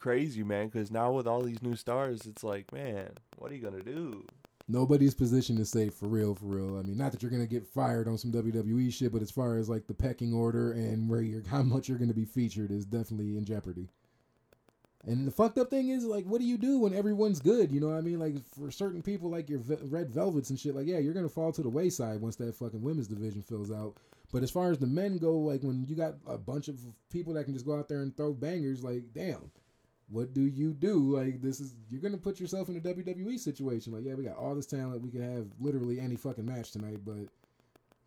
crazy, man, because now with all these new stars, it's like, man, what are you going to do? Nobody's position is safe, for real, for real. I mean, not that you're going to get fired on some WWE shit, but as far as, like, the pecking order and where how much you're going to be featured is definitely in jeopardy. And the fucked up thing is, like, what do you do when everyone's good? You know what I mean? Like, for certain people, like your Red Velvets and shit, like, yeah, you're going to fall to the wayside once that fucking women's division fills out. But as far as the men go, like, when you got a bunch of people that can just go out there and throw bangers, like, damn. What do you do? Like, this is... You're going to put yourself in a WWE situation. Like, yeah, we got all this talent. We can have literally any fucking match tonight, but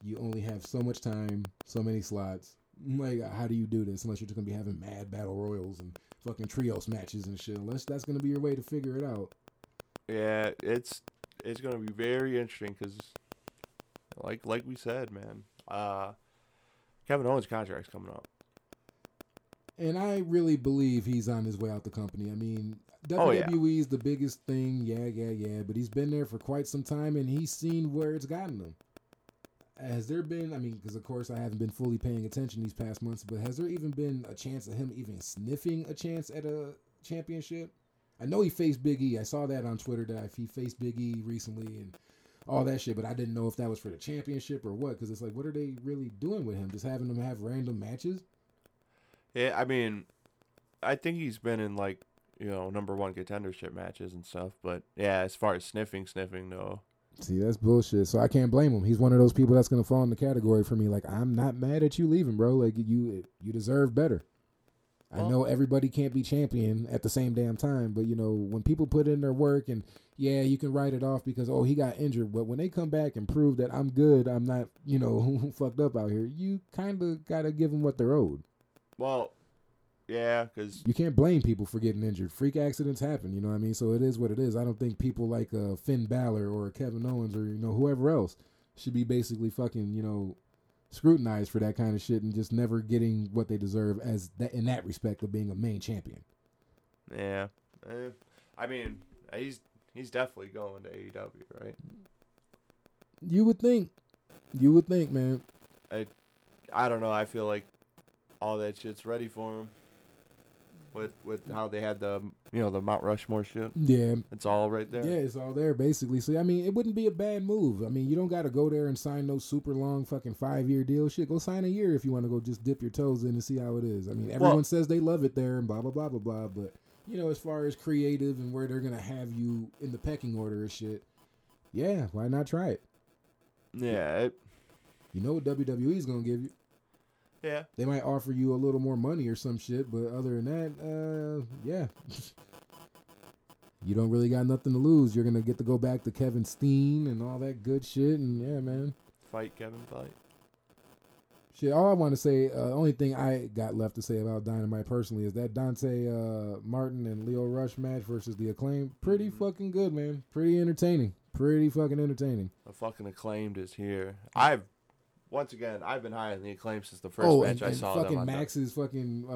you only have so much time, so many slots. Like, how do you do this unless you're just going to be having mad battle royals and fucking trios matches and shit? Unless that's going to be your way to figure it out. Yeah, it's going to be very interesting because, like we said, man, Kevin Owens' contract's coming up. And I really believe he's on his way out the company. I mean, WWE's the biggest thing, but he's been there for quite some time, and he's seen where it's gotten him. Has there been, I mean, because of course I haven't been fully paying attention these past months, but has there even been a chance of him even sniffing a chance at a championship? I know he faced Big E. I saw that on Twitter that he faced Big E recently and all that shit, but I didn't know if that was for the championship or what, because it's like, what are they really doing with him? Just having him have random matches? Yeah, I mean, I think he's been in, like, you know, number one contendership matches and stuff, but yeah, as far as sniffing, no. See, that's bullshit. So I can't blame him. He's one of those people that's going to fall in the category for me. Like, I'm not mad at you leaving, bro. Like, you deserve better. I know everybody can't be champion at the same damn time, but, you know, when people put in their work and, yeah, you can write it off because, oh, he got injured. But when they come back and prove that I'm good, I'm not, you know, fucked up out here, you kind of got to give them what they're owed. Well, yeah, because you can't blame people for getting injured. Freak accidents happen, you know what I mean? So it is what it is. I don't think people like Finn Balor or Kevin Owens or, you know, whoever else should be basically fucking, you know, scrutinized for that kind of shit and just never getting what they deserve as that, in that respect of being a main champion. Yeah. I mean, he's definitely going to AEW, right? You would think, man. I don't know. I feel like all that shit's ready for him. With how they had the, you know, the Mount Rushmore shit. Yeah. It's all right there. Yeah, it's all there, basically. So, I mean, it wouldn't be a bad move. I mean, you don't got to go there and sign no super long fucking 5-year deal. Shit, go sign a year if you want to go just dip your toes in and see how it is. I mean, everyone says they love it there and blah, blah, blah, blah, blah. But, you know, as far as creative and where they're going to have you in the pecking order and shit, yeah, why not try it? Yeah. You know what WWE's going to give you. Yeah. They might offer you a little more money or some shit, but other than that, yeah. You don't really got nothing to lose. You're going to get to go back to Kevin Steen and all that good shit, and yeah, man. Fight. Shit, all I want to say, only thing I got left to say about Dynamite personally is that Dante Martin and Lio Rush match versus The Acclaimed. Pretty fucking good, man. Pretty entertaining. The fucking Acclaimed is here. Once again, I've been high on The Acclaim since the first match I saw them on. Max's fucking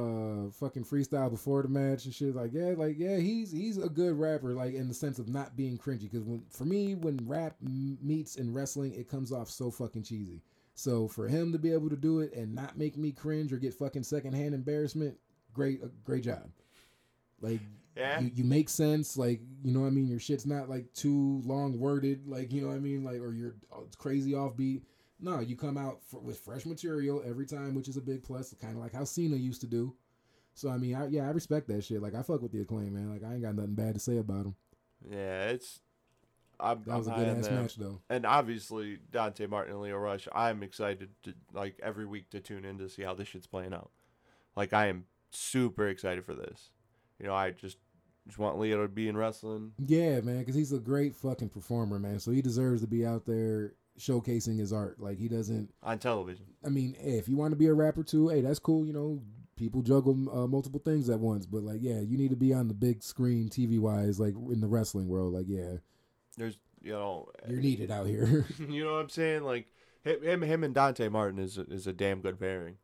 freestyle before the match and shit. Like yeah, he's a good rapper, like in the sense of not being cringy. Because for me, when rap meets in wrestling, it comes off so fucking cheesy. So for him to be able to do it and not make me cringe or get fucking secondhand embarrassment, great job. Like. Yeah. You make sense, like, you know what I mean? Your shit's not like too long worded, like, you know what I mean? Like, or you're crazy offbeat. No, you come out with fresh material every time, which is a big plus, kind of like how Cena used to do. So, I mean, I respect that shit. Like, I fuck with The Acclaim, man. Like, I ain't got nothing bad to say about him. Yeah, that was a good-ass match, though. And obviously, Dante Martin and Lio Rush, I'm excited to, like, every week to tune in to see how this shit's playing out. Like, I am super excited for this. You know, I just want Leo to be in wrestling. Yeah, man, because he's a great fucking performer, man. So he deserves to be out there showcasing his art. Like, he doesn't on television. I mean, hey, if you want to be a rapper too, hey, that's cool, you know, people juggle multiple things at once, but like, yeah, you need to be on the big screen TV wise, like in the wrestling world. Like, yeah, there's, you know, you're needed out here. You know what I'm saying? Like, him and Dante Martin is a damn good pairing.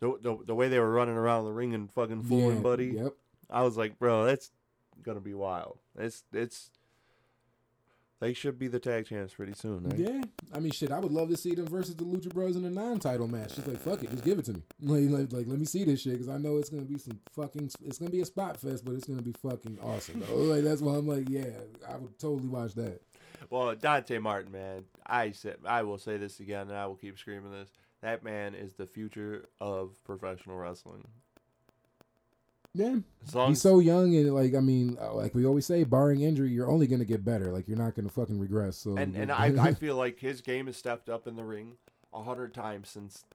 The way they were running around the ring and fucking fooling, yeah, buddy. Yep. I was like, bro, that's gonna be wild. They should be the tag champs pretty soon, right? Yeah. I mean, shit, I would love to see them versus the Lucha Bros in a non-title match. Just like, fuck it. Just give it to me. Like, let me see this shit, because I know it's going to be some fucking... It's going to be a spot fest, but it's going to be fucking awesome, though. Like, that's why I'm like, yeah, I would totally watch that. Well, Dante Martin, man, I will say this again, and I will keep screaming this. That man is the future of professional wrestling. Yeah, he's so young, and like, I mean, like we always say, barring injury, you're only gonna get better. Like, you're not gonna fucking regress. So, and I feel like his game has stepped up in the ring 100 times since,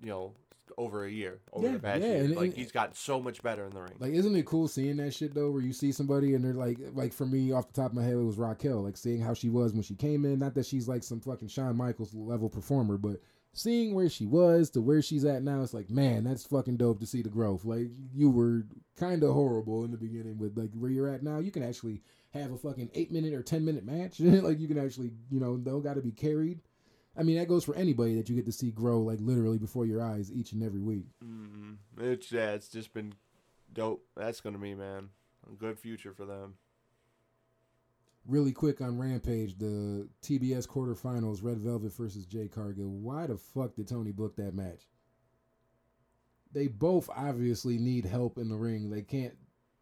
you know, over a year, the past year. And he's gotten so much better in the ring. Like, isn't it cool seeing that shit though, where you see somebody and they're like for me, off the top of my head, it was Raquel. Like, seeing how she was when she came in. Not that she's like some fucking Shawn Michaels level performer, but seeing where she was to where she's at now, it's like, man, that's fucking dope to see the growth. Like, you were kind of horrible in the beginning with, like, where you're at now. You can actually have a fucking 8-minute or 10-minute match. Like, you can actually, you know, they'll got to be carried. I mean, that goes for anybody that you get to see grow, like, literally before your eyes each and every week. Mm-hmm. It's just been dope. That's going to be, man, a good future for them. Really quick on Rampage, the TBS quarterfinals, Red Velvet versus Jay Cargill. Why the fuck did Tony book that match? They both obviously need help in the ring. They can't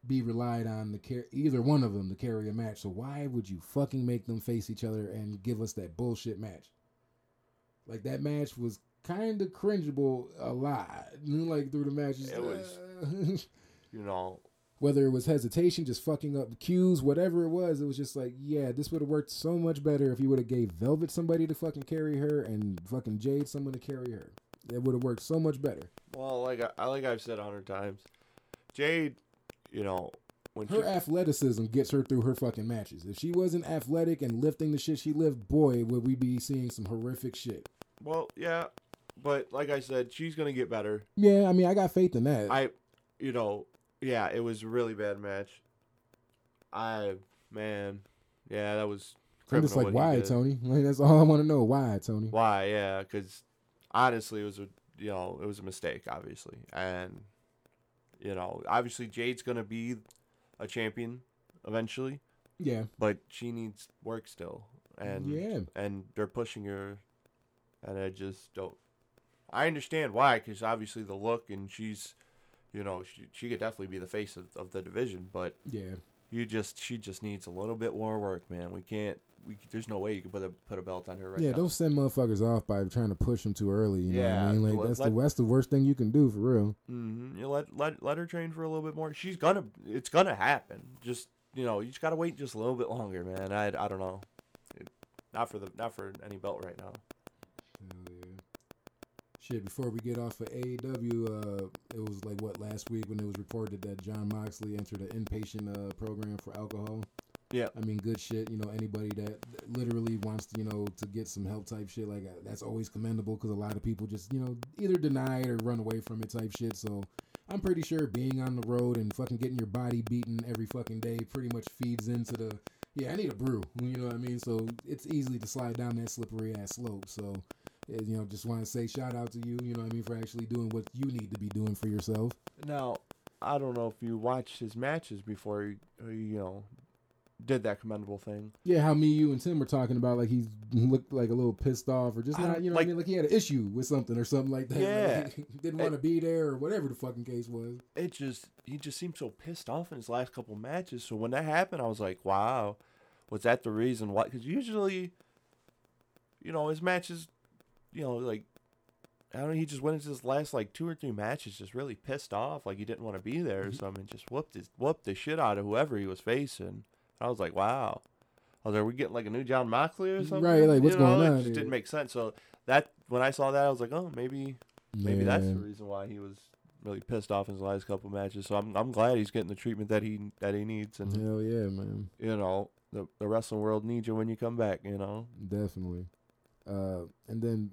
be relied on either one of them to carry a match. So why would you fucking make them face each other and give us that bullshit match? Like, that match was kind of cringeable a lot. Like, through the matches. It was, you know... Whether it was hesitation, just fucking up cues, whatever it was just like, yeah, this would have worked so much better if you would have gave Velvet somebody to fucking carry her and fucking Jade someone to carry her. That would have worked so much better. Well, like I've said 100 times, Jade, you know, when her athleticism gets her through her fucking matches. If she wasn't athletic and lifting the shit she lived, boy, would we be seeing some horrific shit. Well, yeah, but like I said, she's gonna get better. Yeah, I mean, I got faith in that. Yeah, it was a really bad match. Yeah, that was criminal. I'm just like, why, Tony? Like, that's all I want to know. Why, Tony? Why, yeah, because honestly, it was a mistake, obviously. And, you know, obviously Jade's going to be a champion eventually. Yeah. But she needs work still. And, yeah. And they're pushing her, and I just don't. I understand why, because obviously the look, and she's... You know, she could definitely be the face of the division, but yeah, she just needs a little bit more work, man. There's no way you can put a belt on her right now. Yeah, don't send motherfuckers off by trying to push them too early. You know what I mean? Like, that's the worst thing you can do, for real. Mm-hmm. You let her train for a little bit more. It's gonna happen. Just, you know, you just gotta wait just a little bit longer, man. I don't know. Not for any belt right now. Shit, before we get off of AEW, it was like, last week when it was reported that Jon Moxley entered an inpatient program for alcohol? Yeah. I mean, good shit. You know, anybody that literally wants to, you know, to get some help type shit, like, that's always commendable, because a lot of people just, you know, either deny it or run away from it type shit. So I'm pretty sure being on the road and fucking getting your body beaten every fucking day pretty much feeds into the, yeah, I need a brew. You know what I mean? So it's easy to slide down that slippery ass slope. So... You know, just want to say shout out to you, you know what I mean, for actually doing what you need to be doing for yourself. Now, I don't know if you watched his matches before you did that commendable thing. Yeah, how me, you, and Tim were talking about, like, he looked like a little pissed off, or just not, you know, like, what I mean, like he had an issue with something or something like that. Yeah, like, he didn't want to be there or whatever the fucking case was. He just seemed so pissed off in his last couple matches. So when that happened, I was like, wow, was that the reason why? Because usually, you know, his matches. You know, like, I don't know, he just went into his last, like, 2 or 3 matches just really pissed off, like he didn't want to be there or something, and just whooped the shit out of whoever he was facing. I was like, wow. I was like, are we getting, like, a new Jon Moxley or something? Right, like, what's going on? It just didn't make sense. So, that, when I saw that, I was like, oh, maybe that's the reason why he was really pissed off in his last couple matches. So, I'm glad he's getting the treatment that he needs. And, hell yeah, man. You know, the wrestling world needs you when you come back, you know? Definitely. And then...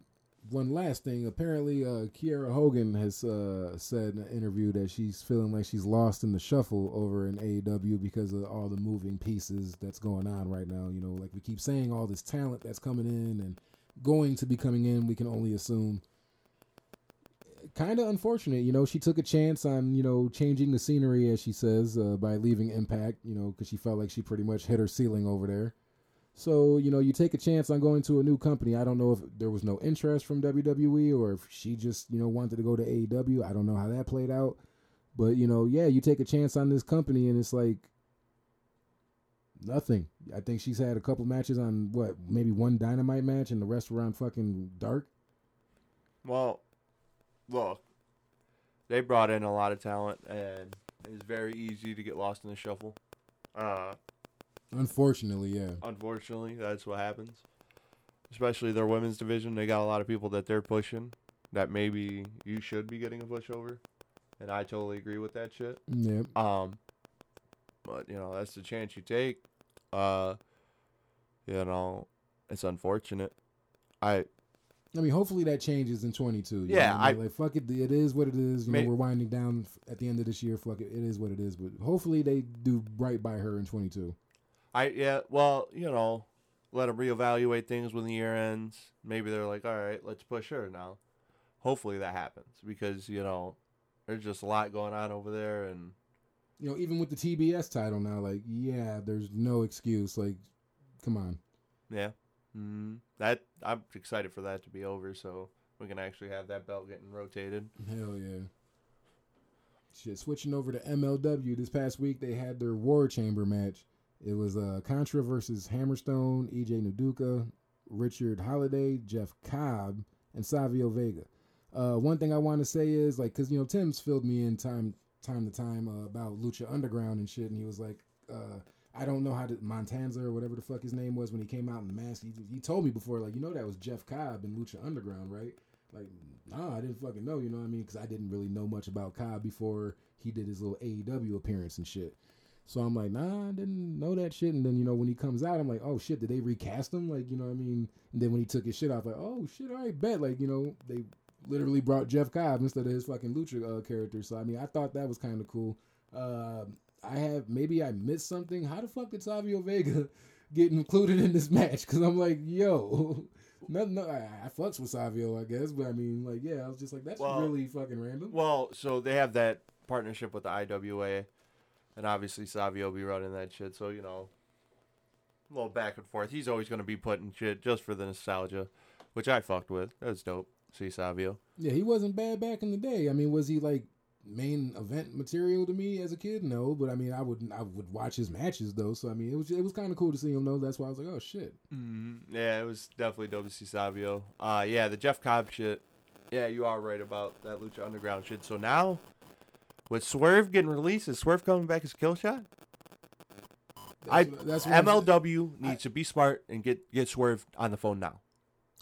One last thing, apparently Kiera Hogan has said in an interview that she's feeling like she's lost in the shuffle over in AEW because of all the moving pieces that's going on right now. You know, like we keep saying, all this talent that's coming in and going to be coming in, we can only assume. Kind of unfortunate, you know, she took a chance on, you know, changing the scenery, as she says, by leaving Impact, you know, because she felt like she pretty much hit her ceiling over there. So, you know, you take a chance on going to a new company. I don't know if there was no interest from WWE or if she just, you know, wanted to go to AEW. I don't know how that played out. But, you know, yeah, you take a chance on this company and it's like nothing. I think she's had a couple matches on, maybe one Dynamite match and the rest were on fucking Dark. Well, look, they brought in a lot of talent and it's very easy to get lost in the shuffle. Unfortunately, yeah. Unfortunately, that's what happens. Especially their women's division. They got a lot of people that they're pushing that maybe you should be getting a push over. And I totally agree with that shit. Yep. But, you know, that's the chance you take. You know, it's unfortunate. I I mean, hopefully that changes in 22. Yeah, I mean? Like, fuck it. It is what it is. You know, we're winding down at the end of this year. Fuck it. It is what it is. But hopefully they do right by her in 22. Well, you know, let them reevaluate things when the year ends. Maybe they're like, all right, let's push her now. Hopefully that happens because, you know, there's just a lot going on over there. And, you know, even with the TBS title now, like, yeah, there's no excuse. Like, come on. Yeah. Mm-hmm. That I'm excited for that to be over, so we can actually have that belt getting rotated. Hell yeah! Shit, switching over to MLW this past week, they had their War Chamber match. It was Contra versus Hammerstone, EJ Nduka, Richard Holiday, Jeff Cobb, and Savio Vega. One thing I want to say is like, cause you know Tim's filled me in time to time about Lucha Underground and shit, and he was like, I don't know how to Montanza or whatever the fuck his name was when he came out in the mask. He told me before, like, you know, that was Jeff Cobb in Lucha Underground, right? Like, nah, I didn't fucking know, you know what I mean? Because I didn't really know much about Cobb before he did his little AEW appearance and shit. So I'm like, nah, I didn't know that shit. And then, you know, when he comes out, I'm like, oh shit, did they recast him? Like, you know what I mean? And then when he took his shit off, like, oh shit, all right, bet. Like, you know, they literally brought Jeff Cobb instead of his fucking Lucha character. So, I mean, I thought that was kind of cool. Maybe I missed something. How the fuck did Savio Vega get included in this match? Because I'm like, yo, I fucks with Savio, I guess. But I mean, like, yeah, I was just like, that's really fucking random. Well, so they have that partnership with the IWA, and obviously Savio will be running that shit. So, you know, a little back and forth. He's always going to be putting shit just for the nostalgia, which I fucked with. That was dope. See Savio. Yeah, he wasn't bad back in the day. I mean, was he like main event material to me as a kid? No, but I mean, I would watch his matches though. So I mean, it was kind of cool to see him though. That's why I was like, oh shit. Mm-hmm. Yeah, it was definitely dope to see Savio. Yeah, the Jeff Cobb shit. Yeah, you are right about that Lucha Underground shit. So now, with Swerve getting released, is Swerve coming back as Killshot? MLW needs to be smart and get Swerve on the phone now,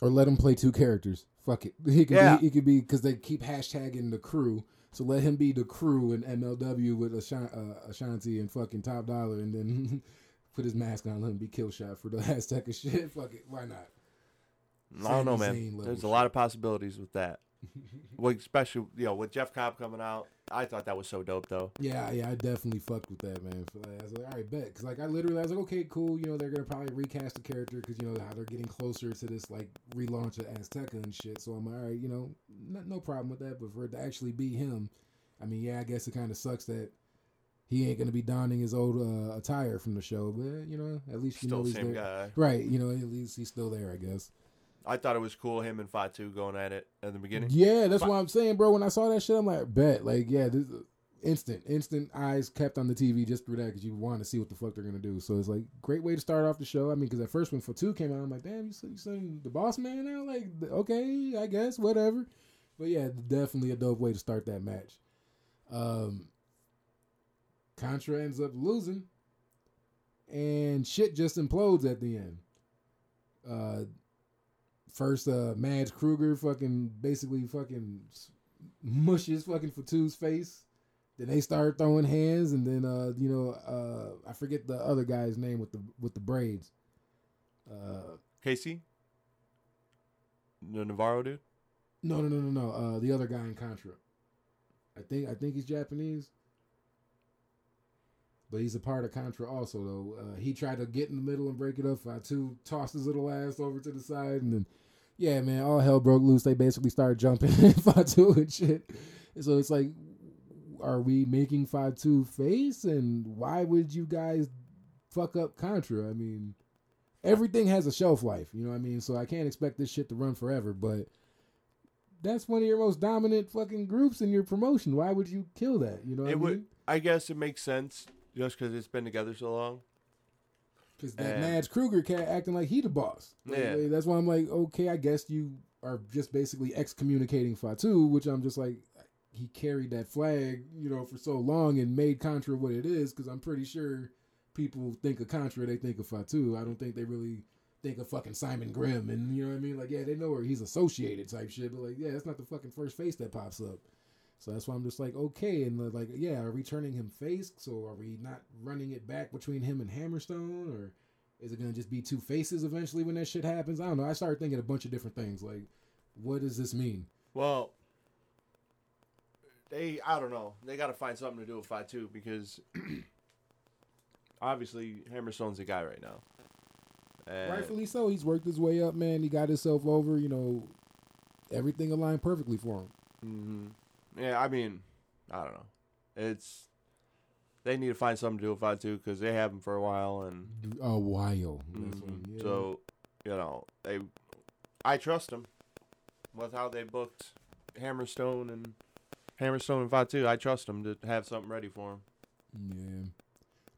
or let him play two characters. Fuck it. He could be because they keep hashtagging the crew. So let him be the crew in MLW with Ashanti and fucking Top Dollar, and then put his mask on, let him be Killshot for the last second shit. Fuck it, why not? I don't know, man. There's a lot of possibilities with that. Well, especially, you know, with Jeff Cobb coming out, I thought that was so dope, though. Yeah, I definitely fucked with that, man. I was like, all right, bet. Because, like, I was like, okay, cool. You know, they're going to probably recast the character because, you know, how they're getting closer to this, like, relaunch of Azteca and shit. So I'm like, all right, you know, no problem with that. But for it to actually be him, I mean, yeah, I guess it kind of sucks that he ain't going to be donning his old attire from the show. But, you know, at least you know he's there. Still the same guy. Right, you know, at least he's still there, I guess. I thought it was cool, him and Fatu going at it at the beginning. Yeah, that's what I'm saying, bro. When I saw that shit, I'm like, bet. Like, yeah, this is instant eyes kept on the TV just through that because you want to see what the fuck they're going to do. So it's like, great way to start off the show. I mean, because at first when Fatu came out, I'm like, damn, you sending the boss man out? Like, okay, I guess, whatever. But yeah, definitely a dope way to start that match. Contra ends up losing, and shit just implodes at the end. First, Madge Kruger basically mushes fucking Fatu's face. Then they start throwing hands, and then I forget the other guy's name with the braids. Casey? The Navarro dude? No. The other guy in Contra. I think he's Japanese. But he's a part of Contra also, though. He tried to get in the middle and break it up. Fatu tossed his little ass over to the side. And then, yeah, man, all hell broke loose. They basically started jumping at Fatu and shit. And so it's like, are we making Fatu face? And why would you guys fuck up Contra? I mean, everything has a shelf life, you know what I mean? So I can't expect this shit to run forever. But that's one of your most dominant fucking groups in your promotion. Why would you kill that? You know what I mean? I guess it makes sense. Just because it's been together so long. Because that Madge Kruger cat acting like he the boss. Yeah. That's why I'm like, okay, I guess you are just basically excommunicating Fatu, which I'm just like, he carried that flag, you know, for so long and made Contra what it is, because I'm pretty sure people think of Contra, they think of Fatu. I don't think they really think of fucking Simon Grimm, and you know what I mean? Like, yeah, they know where he's associated type shit, but like, yeah, that's not the fucking first face that pops up. So that's why I'm just like, okay, and like, yeah, are we turning him face? So are we not running it back between him and Hammerstone? Or is it going to just be two faces eventually when that shit happens? I don't know. I started thinking a bunch of different things. Like, what does this mean? Well, I don't know. They got to find something to do with Fatu because obviously Hammerstone's the guy right now. And rightfully so. He's worked his way up, man. He got himself over, you know, everything aligned perfectly for him. Mm-hmm. Yeah, I mean, I don't know. It's they need to find something to do with Fatu because they have him for a while and Mm-hmm. Yeah. So, you know, I trust them with how they booked Hammerstone and Fatu. I trust them to have something ready for them.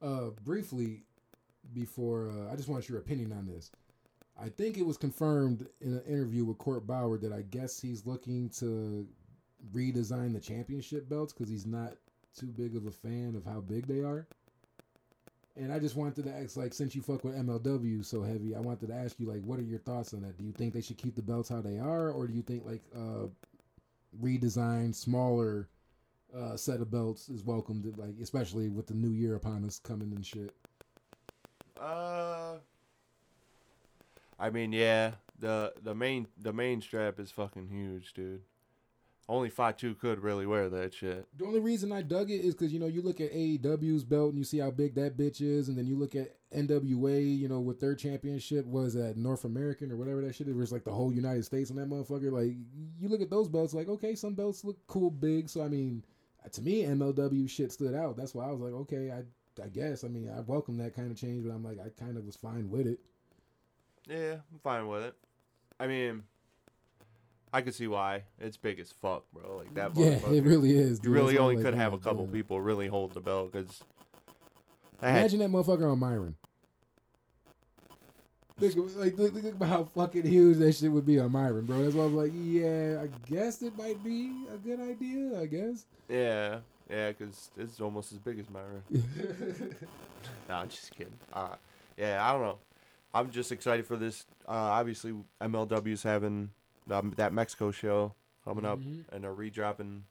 Yeah. Briefly, before I just want your opinion on this. I think it was confirmed in an interview with Court Bauer that I guess he's looking to redesign the championship belts because he's not too big of a fan of how big they are. And I just wanted to ask, like, since you fuck with MLW so heavy, I wanted to ask you, like, what are your thoughts on that? Do you think they should keep the belts how they are, or do you think, like, redesign, smaller set of belts is welcomed, like, especially with the new year upon us coming and shit? I mean, yeah, the main strap is fucking huge, dude. Only Fatu could really wear that shit. The only reason I dug it is because, you know, you look at AEW's belt and you see how big that bitch is, and then you look at NWA, you know, with their championship, was that North American or whatever that shit is, where it's like the whole United States on that motherfucker. Like, you look at those belts, like, okay, some belts look cool big, so, I mean, to me, MLW shit stood out. That's why I was like, okay, I guess. I mean, I welcome that kind of change, but I'm like, I kind of was fine with it. Yeah, I'm fine with it. I mean, I could see why. It's big as fuck, bro. Like that. Yeah, it really is. Dude. You really only could have a couple people really hold the belt. Cause imagine that motherfucker on Myron. Think about how fucking huge that shit would be on Myron, bro. That's why I was like, yeah, I guess it might be a good idea, I guess. Yeah, cause it's almost as big as Myron. Nah, I'm just kidding. Yeah, I don't know. I'm just excited for this. Obviously, MLW's having that Mexico show coming up, and they're redropping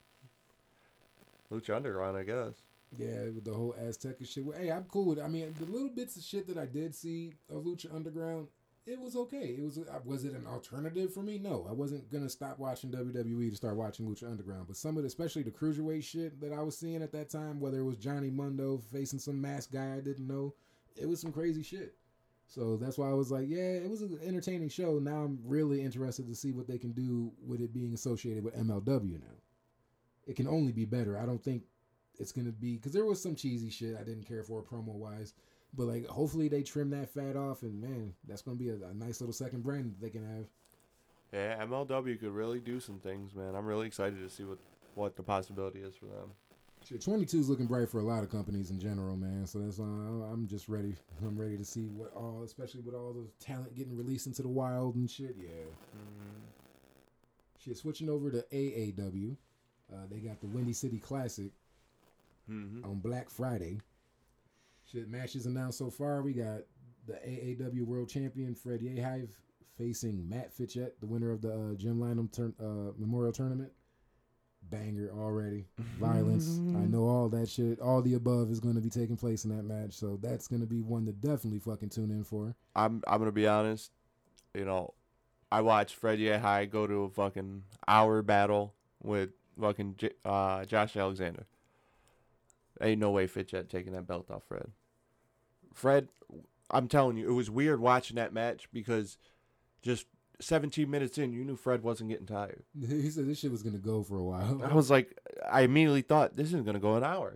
Lucha Underground, I guess. Yeah, with the whole Azteca shit. Hey, I'm cool with it. I mean, the little bits of shit that I did see of Lucha Underground, it was okay. Was it an alternative for me? No, I wasn't gonna stop watching WWE to start watching Lucha Underground. But some of, especially the cruiserweight shit that I was seeing at that time, whether it was Johnny Mundo facing some masked guy I didn't know, it was some crazy shit. So that's why I was like, yeah, it was an entertaining show. Now I'm really interested to see what they can do with it being associated with MLW now. It can only be better. I don't think it's going to be... Because there was some cheesy shit I didn't care for promo-wise. But, like, hopefully they trim that fat off. And, man, that's going to be a nice little second brand that they can have. Yeah, MLW could really do some things, man. I'm really excited to see what the possibility is for them. Shit, 22 is looking bright for a lot of companies in general, man. So that's I'm just ready. I'm ready to see what all, especially with all the talent getting released into the wild and shit. Yeah. Mm-hmm. Shit, switching over to AAW. They got the Windy City Classic on Black Friday. Shit, matches announced so far. We got the AAW World Champion Fred Yehaiv facing Matt Fitchett, the winner of the Jim Lynam Memorial Tournament. Banger already. Violence. I know all that shit. All the above is going to be taking place in that match, so that's going to be one to definitely fucking tune in for. I'm going to be honest. You know, I watched Fred Yehai go to a fucking hour battle with fucking Josh Alexander. Ain't no way Fitchett taking that belt off Fred. Fred, I'm telling you, it was weird watching that match because just... 17 minutes in, you knew Fred wasn't getting tired. He said this shit was going to go for a while. I was like, I immediately thought, this isn't going to go an hour.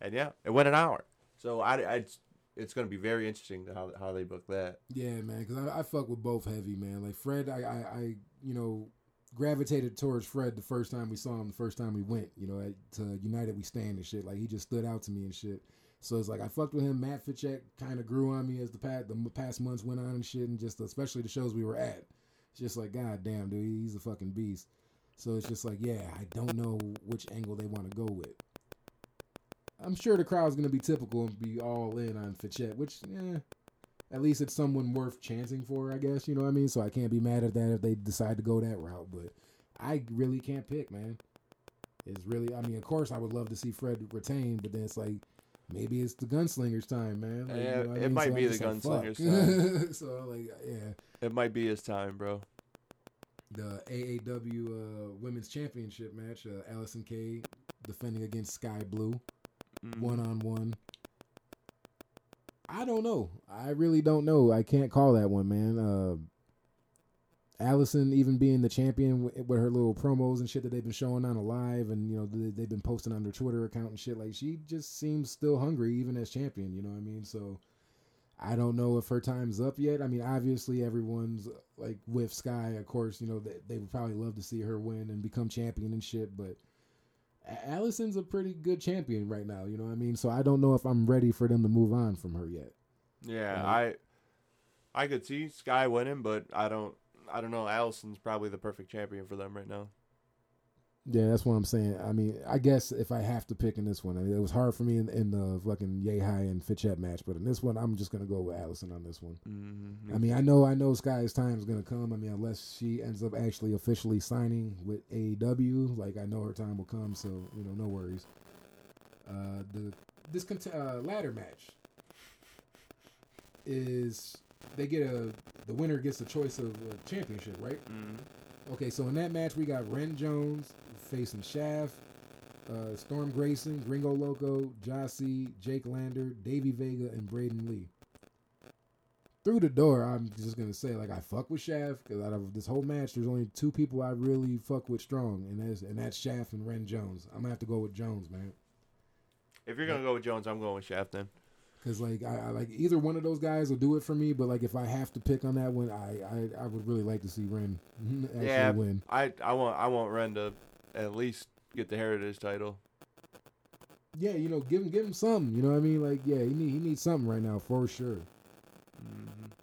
And yeah, it went an hour. So it's going to be very interesting how they book that. Yeah, man, because I fuck with both heavy, man. Like, Fred, I you know, gravitated towards Fred the first time we saw him, the first time we went, you know, to United We Stand and shit. Like, he just stood out to me and shit. So it's like I fucked with him. Matt Fitchett kind of grew on me as the past months went on and shit, and just especially the shows we were at. It's just like, God damn, dude, he's a fucking beast. So it's just like, yeah, I don't know which angle they want to go with. I'm sure the crowd's going to be typical and be all in on Fitchett, which, yeah, at least it's someone worth chanting for, I guess, you know what I mean? So I can't be mad at that if they decide to go that route, but I really can't pick, man. It's really, I mean, of course I would love to see Fred retain, but then it's like, maybe it's the Gunslinger's time, man. Like, yeah, you know it might be the Gunslinger's time. So, like, yeah. It might be his time, bro. the AAW Women's Championship match. Allison Kay defending against Sky Blue, one-on-one. I don't know. I really don't know. I can't call that one, man. Allison even being the champion with her little promos and shit that they've been showing on Alive, and, you know, they've been posting on their Twitter account and shit. Like, she just seems still hungry even as champion, you know what I mean? So I don't know if her time's up yet. I mean, obviously everyone's like with Sky, of course, you know, they would probably love to see her win and become champion and shit, but Allison's a pretty good champion right now, you know what I mean? So I don't know if I'm ready for them to move on from her yet. Yeah, you know? I could see Sky winning, but I don't know. Allison's probably the perfect champion for them right now. Yeah, that's what I'm saying. I mean, I guess if I have to pick in this one, I mean, it was hard for me in the fucking Yay High and Fitchette match, but in this one, I'm just going to go with Allison on this one. Mm-hmm. I mean, I know Sky's time is going to come. I mean, unless she ends up actually officially signing with AEW, like, I know her time will come, so, you know, no worries. This ladder match is... The winner gets the choice of a championship, right? Mm-hmm. Okay, so in that match, we got Ren Jones facing Shaft, Storm Grayson, Gringo Loco, Jossie, Jake Lander, Davey Vega, and Braden Lee. Through the door, I'm just going to say, like, I fuck with Shaft, because out of this whole match, there's only two people I really fuck with strong, and that's Shaft and Ren Jones. I'm going to have to go with Jones, man. If you're going to go with Jones, I'm going with Shaft, then. Because, like, I like either one of those guys will do it for me, but, like, if I have to pick on that one, I would really like to see Ren actually win. I want Ren to at least get the Heritage title. Yeah, you know, give him something, you know what I mean? Like, yeah, he needs something right now for sure.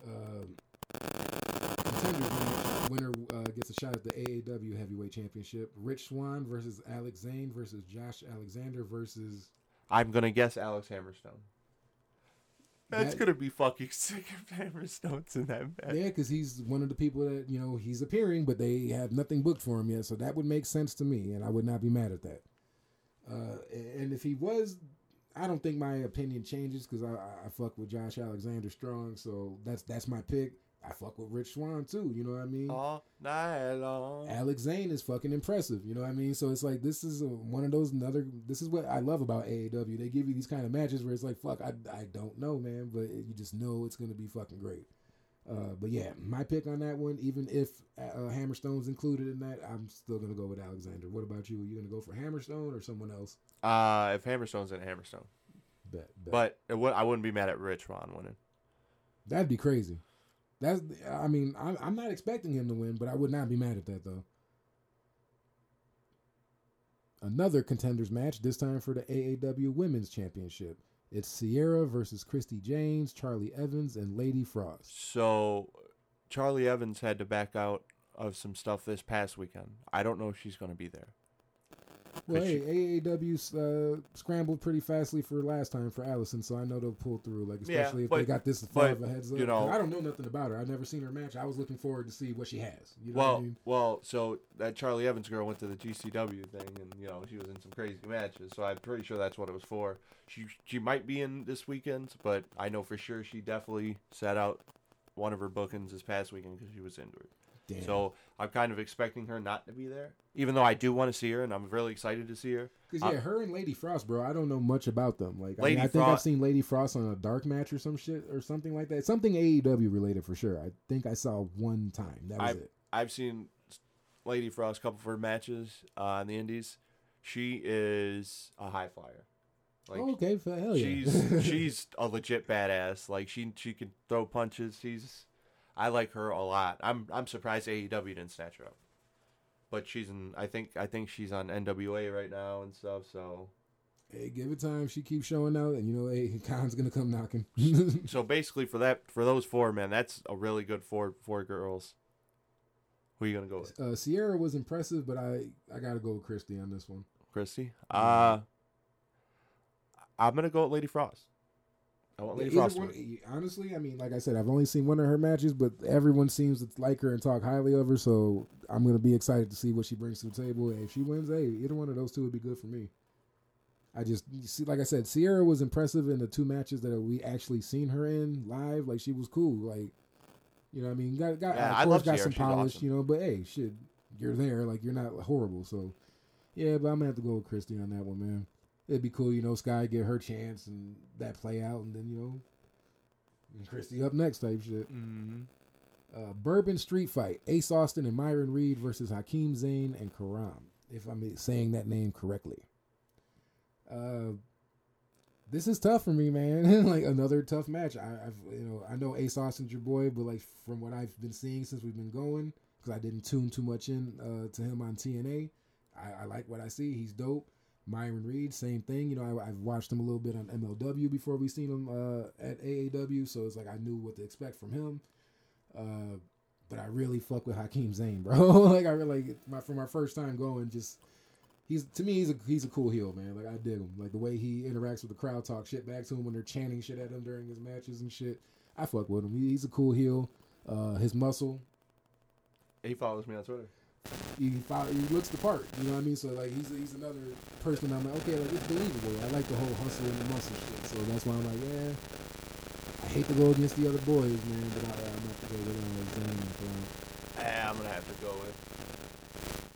Mm-hmm. Winner gets a shot at the AAW Heavyweight Championship. Rich Swann versus Alex Zane versus Josh Alexander versus... I'm going to guess Alex Hammerstone. That's going to be fucking sick if Hammerstone's in that match. Yeah, because he's one of the people that, you know, he's appearing, but they have nothing booked for him yet, so that would make sense to me, and I would not be mad at that. And if he was, I don't think my opinion changes, because I fuck with Josh Alexander strong, so that's my pick. I fuck with Rich Swann, too, you know what I mean? All night long. Alex Zane is fucking impressive, you know what I mean? So it's like, this is one of those, this is what I love about AEW. They give you these kind of matches where it's like, fuck, I don't know, man, but you just know it's going to be fucking great. But yeah, my pick on that one, even if Hammerstone's included in that, I'm still going to go with Alexander. What about you? Are you going to go for Hammerstone or someone else? If Hammerstone's in, Hammerstone. Bet. But I wouldn't be mad at Rich Swann winning. That'd be crazy. I mean, I'm not expecting him to win, but I would not be mad at that, though. Another contenders match, this time for the AAW Women's Championship. It's Sierra versus Christy James, Charlie Evans, and Lady Frost. So, Charlie Evans had to back out of some stuff this past weekend. I don't know if she's going to be there. Well, hey, AAW scrambled pretty fastly for last time for Allison, so I know they'll pull through. Like, especially if they got this far of a heads up. You know, I don't know nothing about her. I've never seen her match. I was looking forward to see what she has. You know what I mean? Well, so that Charlie Evans girl went to the GCW thing, and, you know, she was in some crazy matches, so I'm pretty sure that's what it was for. She might be in this weekend, but I know for sure she definitely sat out one of her bookings this past weekend because she was injured. Damn. So I'm kind of expecting her not to be there, even though I do want to see her, and I'm really excited to see her. Because, yeah, her and Lady Frost, bro, I don't know much about them. Like, I think I've seen Lady Frost on a dark match or some shit or something like that. Something AEW related for sure. I think I saw one time. That was it. I've seen Lady Frost, a couple of her matches in the Indies. She is a high flyer. Like, oh, okay, hell yeah. She's a legit badass. Like, she can throw punches. I like her a lot. I'm surprised AEW didn't snatch her up, but she's in. I think she's on NWA right now and stuff. So, hey, give it time. She keeps showing out, and, you know, hey, Khan's gonna come knocking. So basically, for those four, man, that's a really good four girls. Who are you gonna go with? Sierra was impressive, but I gotta go with Christy on this one. Christy, I'm gonna go with Lady Frost. I want Lady Frost. Honestly, I mean, like I said, I've only seen one of her matches, but everyone seems to like her and talk highly of her, so I'm going to be excited to see what she brings to the table. And if she wins, hey, either one of those two would be good for me. I just, like I said, Sierra was impressive in the two matches that we actually seen her in live. Like, she was cool. Like, You know what I mean? Of course, got some polish, awesome. You know, but hey, shit, you're there. Like, you're not horrible. So, yeah, but I'm going to have to go with Christy on that one, man. It'd be cool, you know, Sky get her chance and that play out, and then, you know, Christy up next type shit. Mm-hmm. Bourbon Street Fight. Ace Austin and Myron Reed versus Hakeem Zayn and Karam, if I'm saying that name correctly. This is tough for me, man. Like, another tough match. I know Ace Austin's your boy, but like from what I've been seeing since we've been going, because I didn't tune too much in to him on TNA, I like what I see. He's dope. Myron Reed, same thing. You know, I've watched him a little bit on MLW before we seen him at AAW, so it's like I knew what to expect from him. But I really fuck with Hakeem Zayn, bro. Like, I really from our first time going, just he's a cool heel, man. Like, I dig him. Like, the way he interacts with the crowd, talk shit back to him when they're chanting shit at him during his matches and shit. I fuck with him. He's a cool heel. His muscle. He follows me on Twitter. He looks the part, you know what I mean? So, like, he's another person. I'm like, okay, like, it's believable. I like the whole hustle and the muscle shit. So that's why I'm like, yeah, I hate to go against the other boys, man, but I'm going to have to go with Zayn. Yeah, I'm going to have to go with.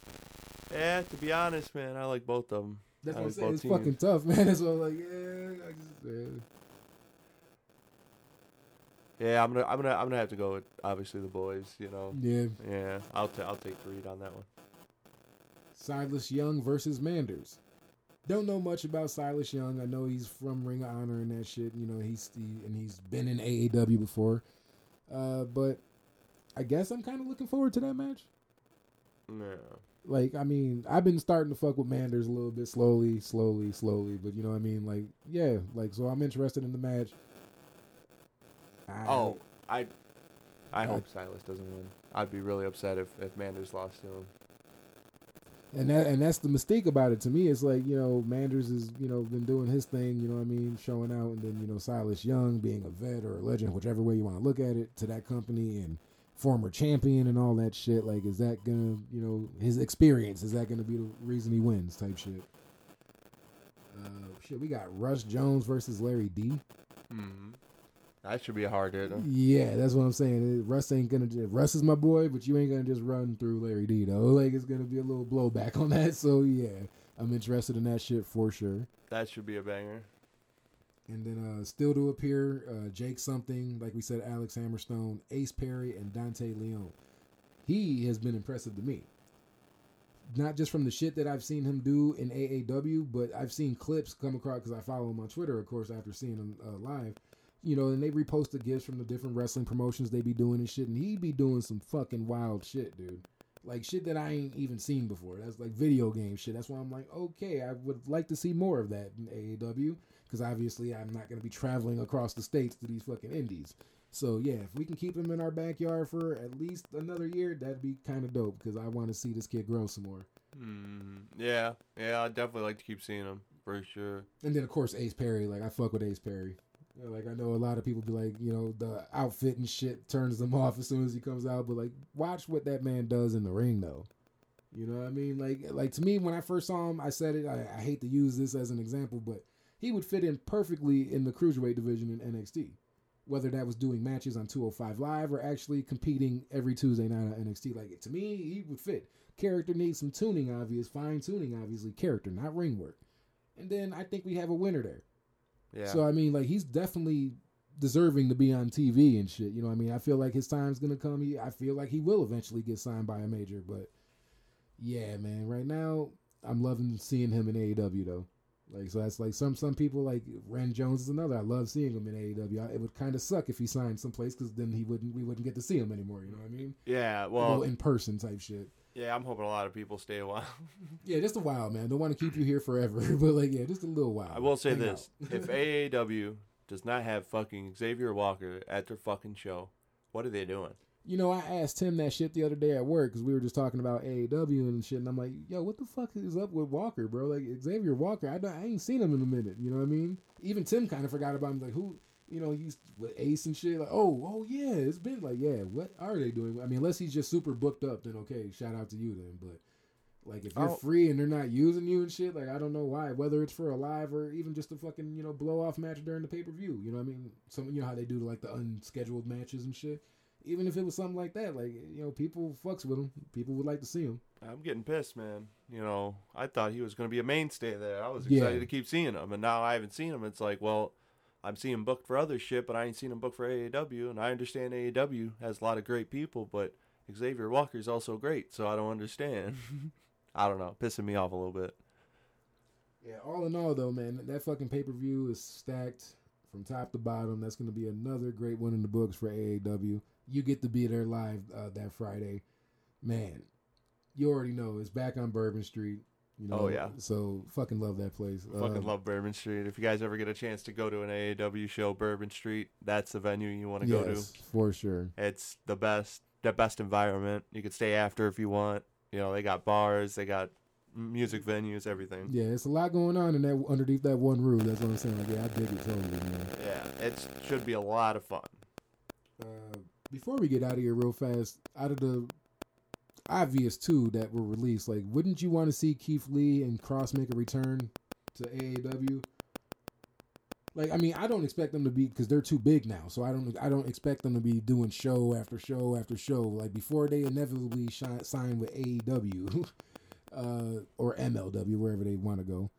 Yeah, to be honest, man, I like both of them. That's what I'm saying. It's fucking tough, man. That's what I'm like, yeah. Yeah, I'm gonna have to go with obviously the boys, you know. Yeah. Yeah, I'll take the lead on that one. Silas Young versus Manders. Don't know much about Silas Young. I know he's from Ring of Honor and that shit. You know, he's been in AEW before. But I guess I'm kind of looking forward to that match. Yeah. Like, I mean, I've been starting to fuck with Manders a little bit, slowly, but you know what I mean? Like, yeah, like, so I'm interested in the match. I hope Silas doesn't win. I'd be really upset if Manders lost to him. And that's the mystique about it to me. It's like, you know, Manders is, you know, been doing his thing, you know what I mean, showing out, and then, you know, Silas Young being a vet or a legend, whichever way you want to look at it, to that company and former champion and all that shit. Like, is that gonna, you know, his experience, is that gonna be the reason he wins type shit? Shit, we got Rush Jones versus Larry D. Mm-hmm. That should be a hard hit. Huh? Yeah, that's what I'm saying. Russ is my boy, but you ain't gonna just run through Larry D though. Like, it's gonna be a little blowback on that. So yeah, I'm interested in that shit for sure. That should be a banger. And then still to appear, Jake something, like we said, Alex Hammerstone, Ace Perry, and Dante Leon. He has been impressive to me. Not just from the shit that I've seen him do in AAW, but I've seen clips come across because I follow him on Twitter, of course, after seeing him live. You know, and they repost the gifts from the different wrestling promotions they be doing and shit, and he be doing some fucking wild shit, dude. Like, shit that I ain't even seen before. That's like video game shit. That's why I'm like, okay, I would like to see more of that in AEW, because obviously I'm not going to be traveling across the states to these fucking indies. So, yeah, if we can keep him in our backyard for at least another year, that'd be kind of dope, because I want to see this kid grow some more. Yeah, I'd definitely like to keep seeing him, for sure. And then, of course, Ace Perry. Like, I fuck with Ace Perry. Like, I know a lot of people be like, you know, the outfit and shit turns them off as soon as he comes out. But, like, watch what that man does in the ring, though. You know what I mean? Like to me, when I first saw him, I said it. I hate to use this as an example, but he would fit in perfectly in the Cruiserweight division in NXT. Whether that was doing matches on 205 Live or actually competing every Tuesday night on NXT. Like, to me, he would fit. Character needs some tuning, fine tuning, obviously. Character, not ring work. And then I think we have a winner there. Yeah. So, I mean, like, he's definitely deserving to be on TV and shit. You know what I mean? I feel like his time's going to come. I feel like he will eventually get signed by a major. But, yeah, man, right now, I'm loving seeing him in AEW, though. Like, so that's like some people, like Ren Jones is another. I love seeing him in AEW. It would kind of suck if he signed someplace because then we wouldn't get to see him anymore. You know what I mean? Yeah, well. Go in person type shit. Yeah, I'm hoping a lot of people stay a while. Yeah, just a while, man. Don't want to keep you here forever, but like, yeah, just a little while. I will say this: if AAW does not have fucking Xavier Walker at their fucking show, what are they doing? You know, I asked him that shit the other day at work because we were just talking about AAW and shit, and I'm like, yo, what the fuck is up with Walker, bro? Like Xavier Walker, I ain't seen him in a minute. You know what I mean? Even Tim kind of forgot about him. Like who? You know, he's with Ace and shit. Like, oh, yeah, it's been like, yeah, what are they doing? I mean, unless he's just super booked up, then okay, shout out to you then. But, like, if you're free and they're not using you and shit, like, I don't know why. Whether it's for a live or even just a fucking, you know, blow-off match during the pay-per-view. You know what I mean? You know how they do, like, the unscheduled matches and shit? even if it was something like that, like, you know, people fucks with him. People would like to see him. I'm getting pissed, man. You know, I thought he was going to be a mainstay there. I was excited to keep seeing him, and now I haven't seen him. It's like, well, I'm seeing him booked for other shit, but I ain't seen him booked for AEW, and I understand AEW has a lot of great people, but Xavier Walker's also great, so I don't understand. I don't know. Pissing me off a little bit. Yeah, all in all, though, man, that fucking pay-per-view is stacked from top to bottom. That's going to be another great one in the books for AAW. You get to be there live that Friday. Man, you already know. It's back on Bourbon Street. You know, oh, yeah. So, fucking love that place. Fucking love Bourbon Street. If you guys ever get a chance to go to an AAW show, Bourbon Street, that's the venue you want to go to. Yes, for sure. It's the best environment. You can stay after if you want. You know, they got bars, they got music venues, everything. Yeah, it's a lot going on in that underneath that one roof. That's what I'm saying. Like, yeah, I dig it totally, man. Yeah, it should be a lot of fun. Before we get out of here real fast, out of the obvious two that were released, like, wouldn't you want to see Keith Lee and Kross make a return to AAW? Like, I mean, I don't expect them to be, because they're too big now, so I don't expect them to be doing show after show after show, like, before they inevitably sign with AEW or MLW, wherever they want to go.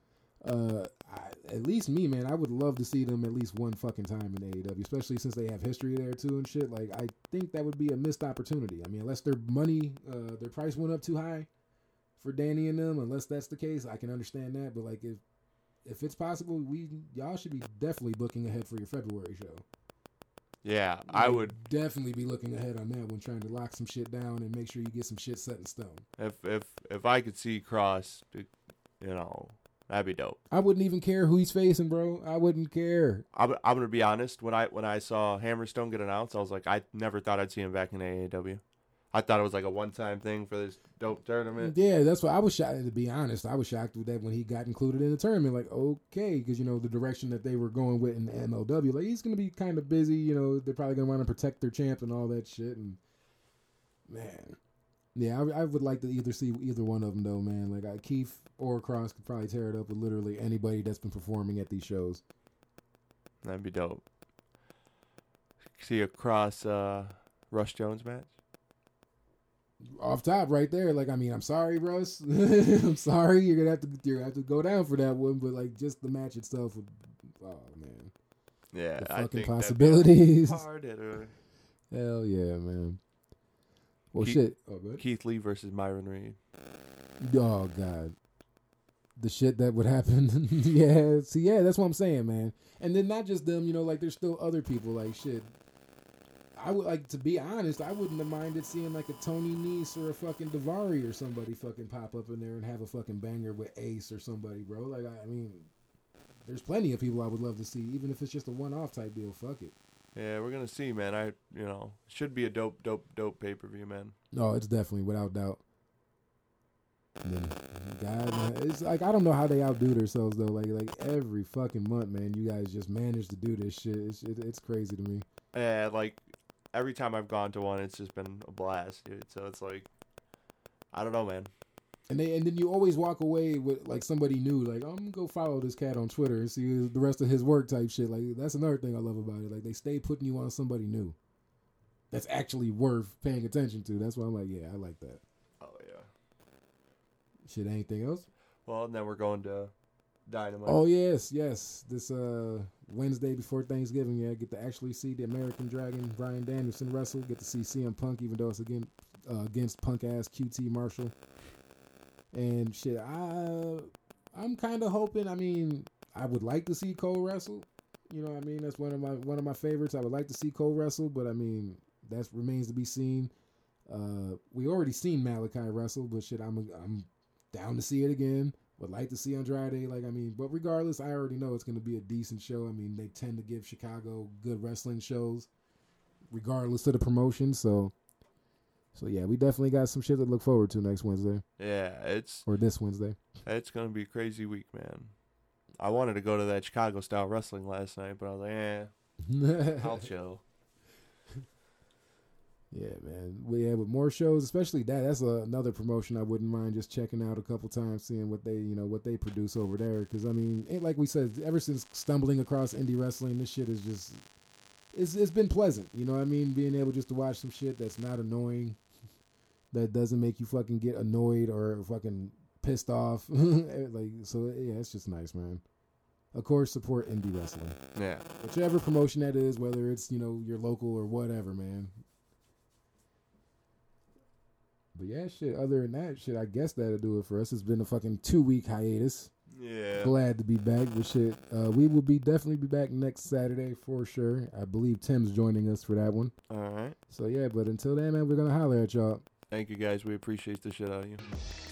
At least me, man, I would love to see them at least one fucking time in AEW, especially since they have history there, too, and shit. Like, I think that would be a missed opportunity. I mean, unless their money, their price went up too high for Danny and them, unless that's the case, I can understand that, but, like, if it's possible, y'all should be definitely looking ahead for your February show. Yeah, like, I would definitely be looking ahead on that one, trying to lock some shit down and make sure you get some shit set in stone. If I could see Kross, you know, that'd be dope. I wouldn't even care who he's facing, bro. I wouldn't care. I'm gonna be honest. When I saw Hammerstone get announced, I was like, I never thought I'd see him back in AEW. I thought it was like a one-time thing for this dope tournament. Yeah, that's what I was shocked. To be honest, I was shocked with that when he got included in the tournament. Like, okay, because, you know, the direction that they were going with in MLW, like, he's going to be kind of busy. You know, they're probably going to want to protect their champ and all that shit. And, man, yeah, I would like to see either one of them, though, man. Like, Keith or Kross could probably tear it up with literally anybody that's been performing at these shows. That'd be dope. See a Kross Rush Jones match? Off top right there, like, I mean, I'm sorry, Russ. I'm sorry, you're gonna have to go down for that one, but, like, just the match itself would, oh man. Yeah, the I fucking think possibilities. Hell yeah, man. Well, shit. Oh, Keith Lee versus Myron Reed. Oh god. The shit that would happen. Yeah. See, yeah, that's what I'm saying, man. And then not just them, you know, like, there's still other people, like, shit. I would, like, to be honest, I wouldn't have minded seeing, like, a Tony Nese or a fucking Daivari or somebody fucking pop up in there and have a fucking banger with Ace or somebody, bro. Like, I mean, there's plenty of people I would love to see, even if it's just a one-off type deal. Fuck it. Yeah, we're going to see, man. You know, should be a dope pay-per-view, man. No, it's definitely, without doubt. Yeah. God, it's like, I don't know how they outdo themselves, though. Like every fucking month, man, you guys just manage to do this shit. It's crazy to me. Yeah, like, every time I've gone to one, it's just been a blast, dude. So it's like, I don't know, man. And then you always walk away with, like, somebody new. Like, I'm going to go follow this cat on Twitter and see the rest of his work type shit. Like, that's another thing I love about it. Like, they stay putting you on somebody new that's actually worth paying attention to. That's why I'm like, yeah, I like that. Oh, yeah. Shit, anything else? Well, now we're going to Dynamite. Oh, yes. This Wednesday before Thanksgiving, yeah, I get to actually see the American Dragon, Bryan Danielson, wrestle. Get to see CM Punk, even though it's again against punk-ass QT Marshall. And shit, I'm kind of hoping, I mean, I would like to see Cole wrestle. You know what I mean? That's one of my favorites. I would like to see Cole wrestle, but, I mean, that remains to be seen. We already seen Malakai wrestle, but shit, I'm down to see it again. Would like to see Andrade, like, I mean, but regardless, I already know it's going to be a decent show. I mean, they tend to give Chicago good wrestling shows, regardless of the promotion. So yeah, we definitely got some shit to look forward to next Wednesday. Yeah, this Wednesday. It's going to be a crazy week, man. I wanted to go to that Chicago style wrestling last night, but I was like, I'll chill. Yeah, man. With more shows, especially that's another promotion I wouldn't mind just checking out a couple times, seeing what they produce over there. Because, I mean, like we said, ever since stumbling across indie wrestling, this shit is just it's been pleasant. You know what I mean? Being able just to watch some shit that's not annoying, that doesn't make you fucking get annoyed or fucking pissed off. Like, so yeah, it's just nice, man. Of course, support indie wrestling. Yeah. Whichever promotion that is, whether it's, you know, your local or whatever, man. But yeah, shit, other than that, shit, I guess that'll do it for us. It's been a fucking 2-week hiatus. Yeah. Glad to be back, but shit, we will be definitely be back next Saturday for sure. I believe Tim's joining us for that one. All right. So yeah, but until then, man, we're going to holler at y'all. Thank you, guys. We appreciate the shit out of you.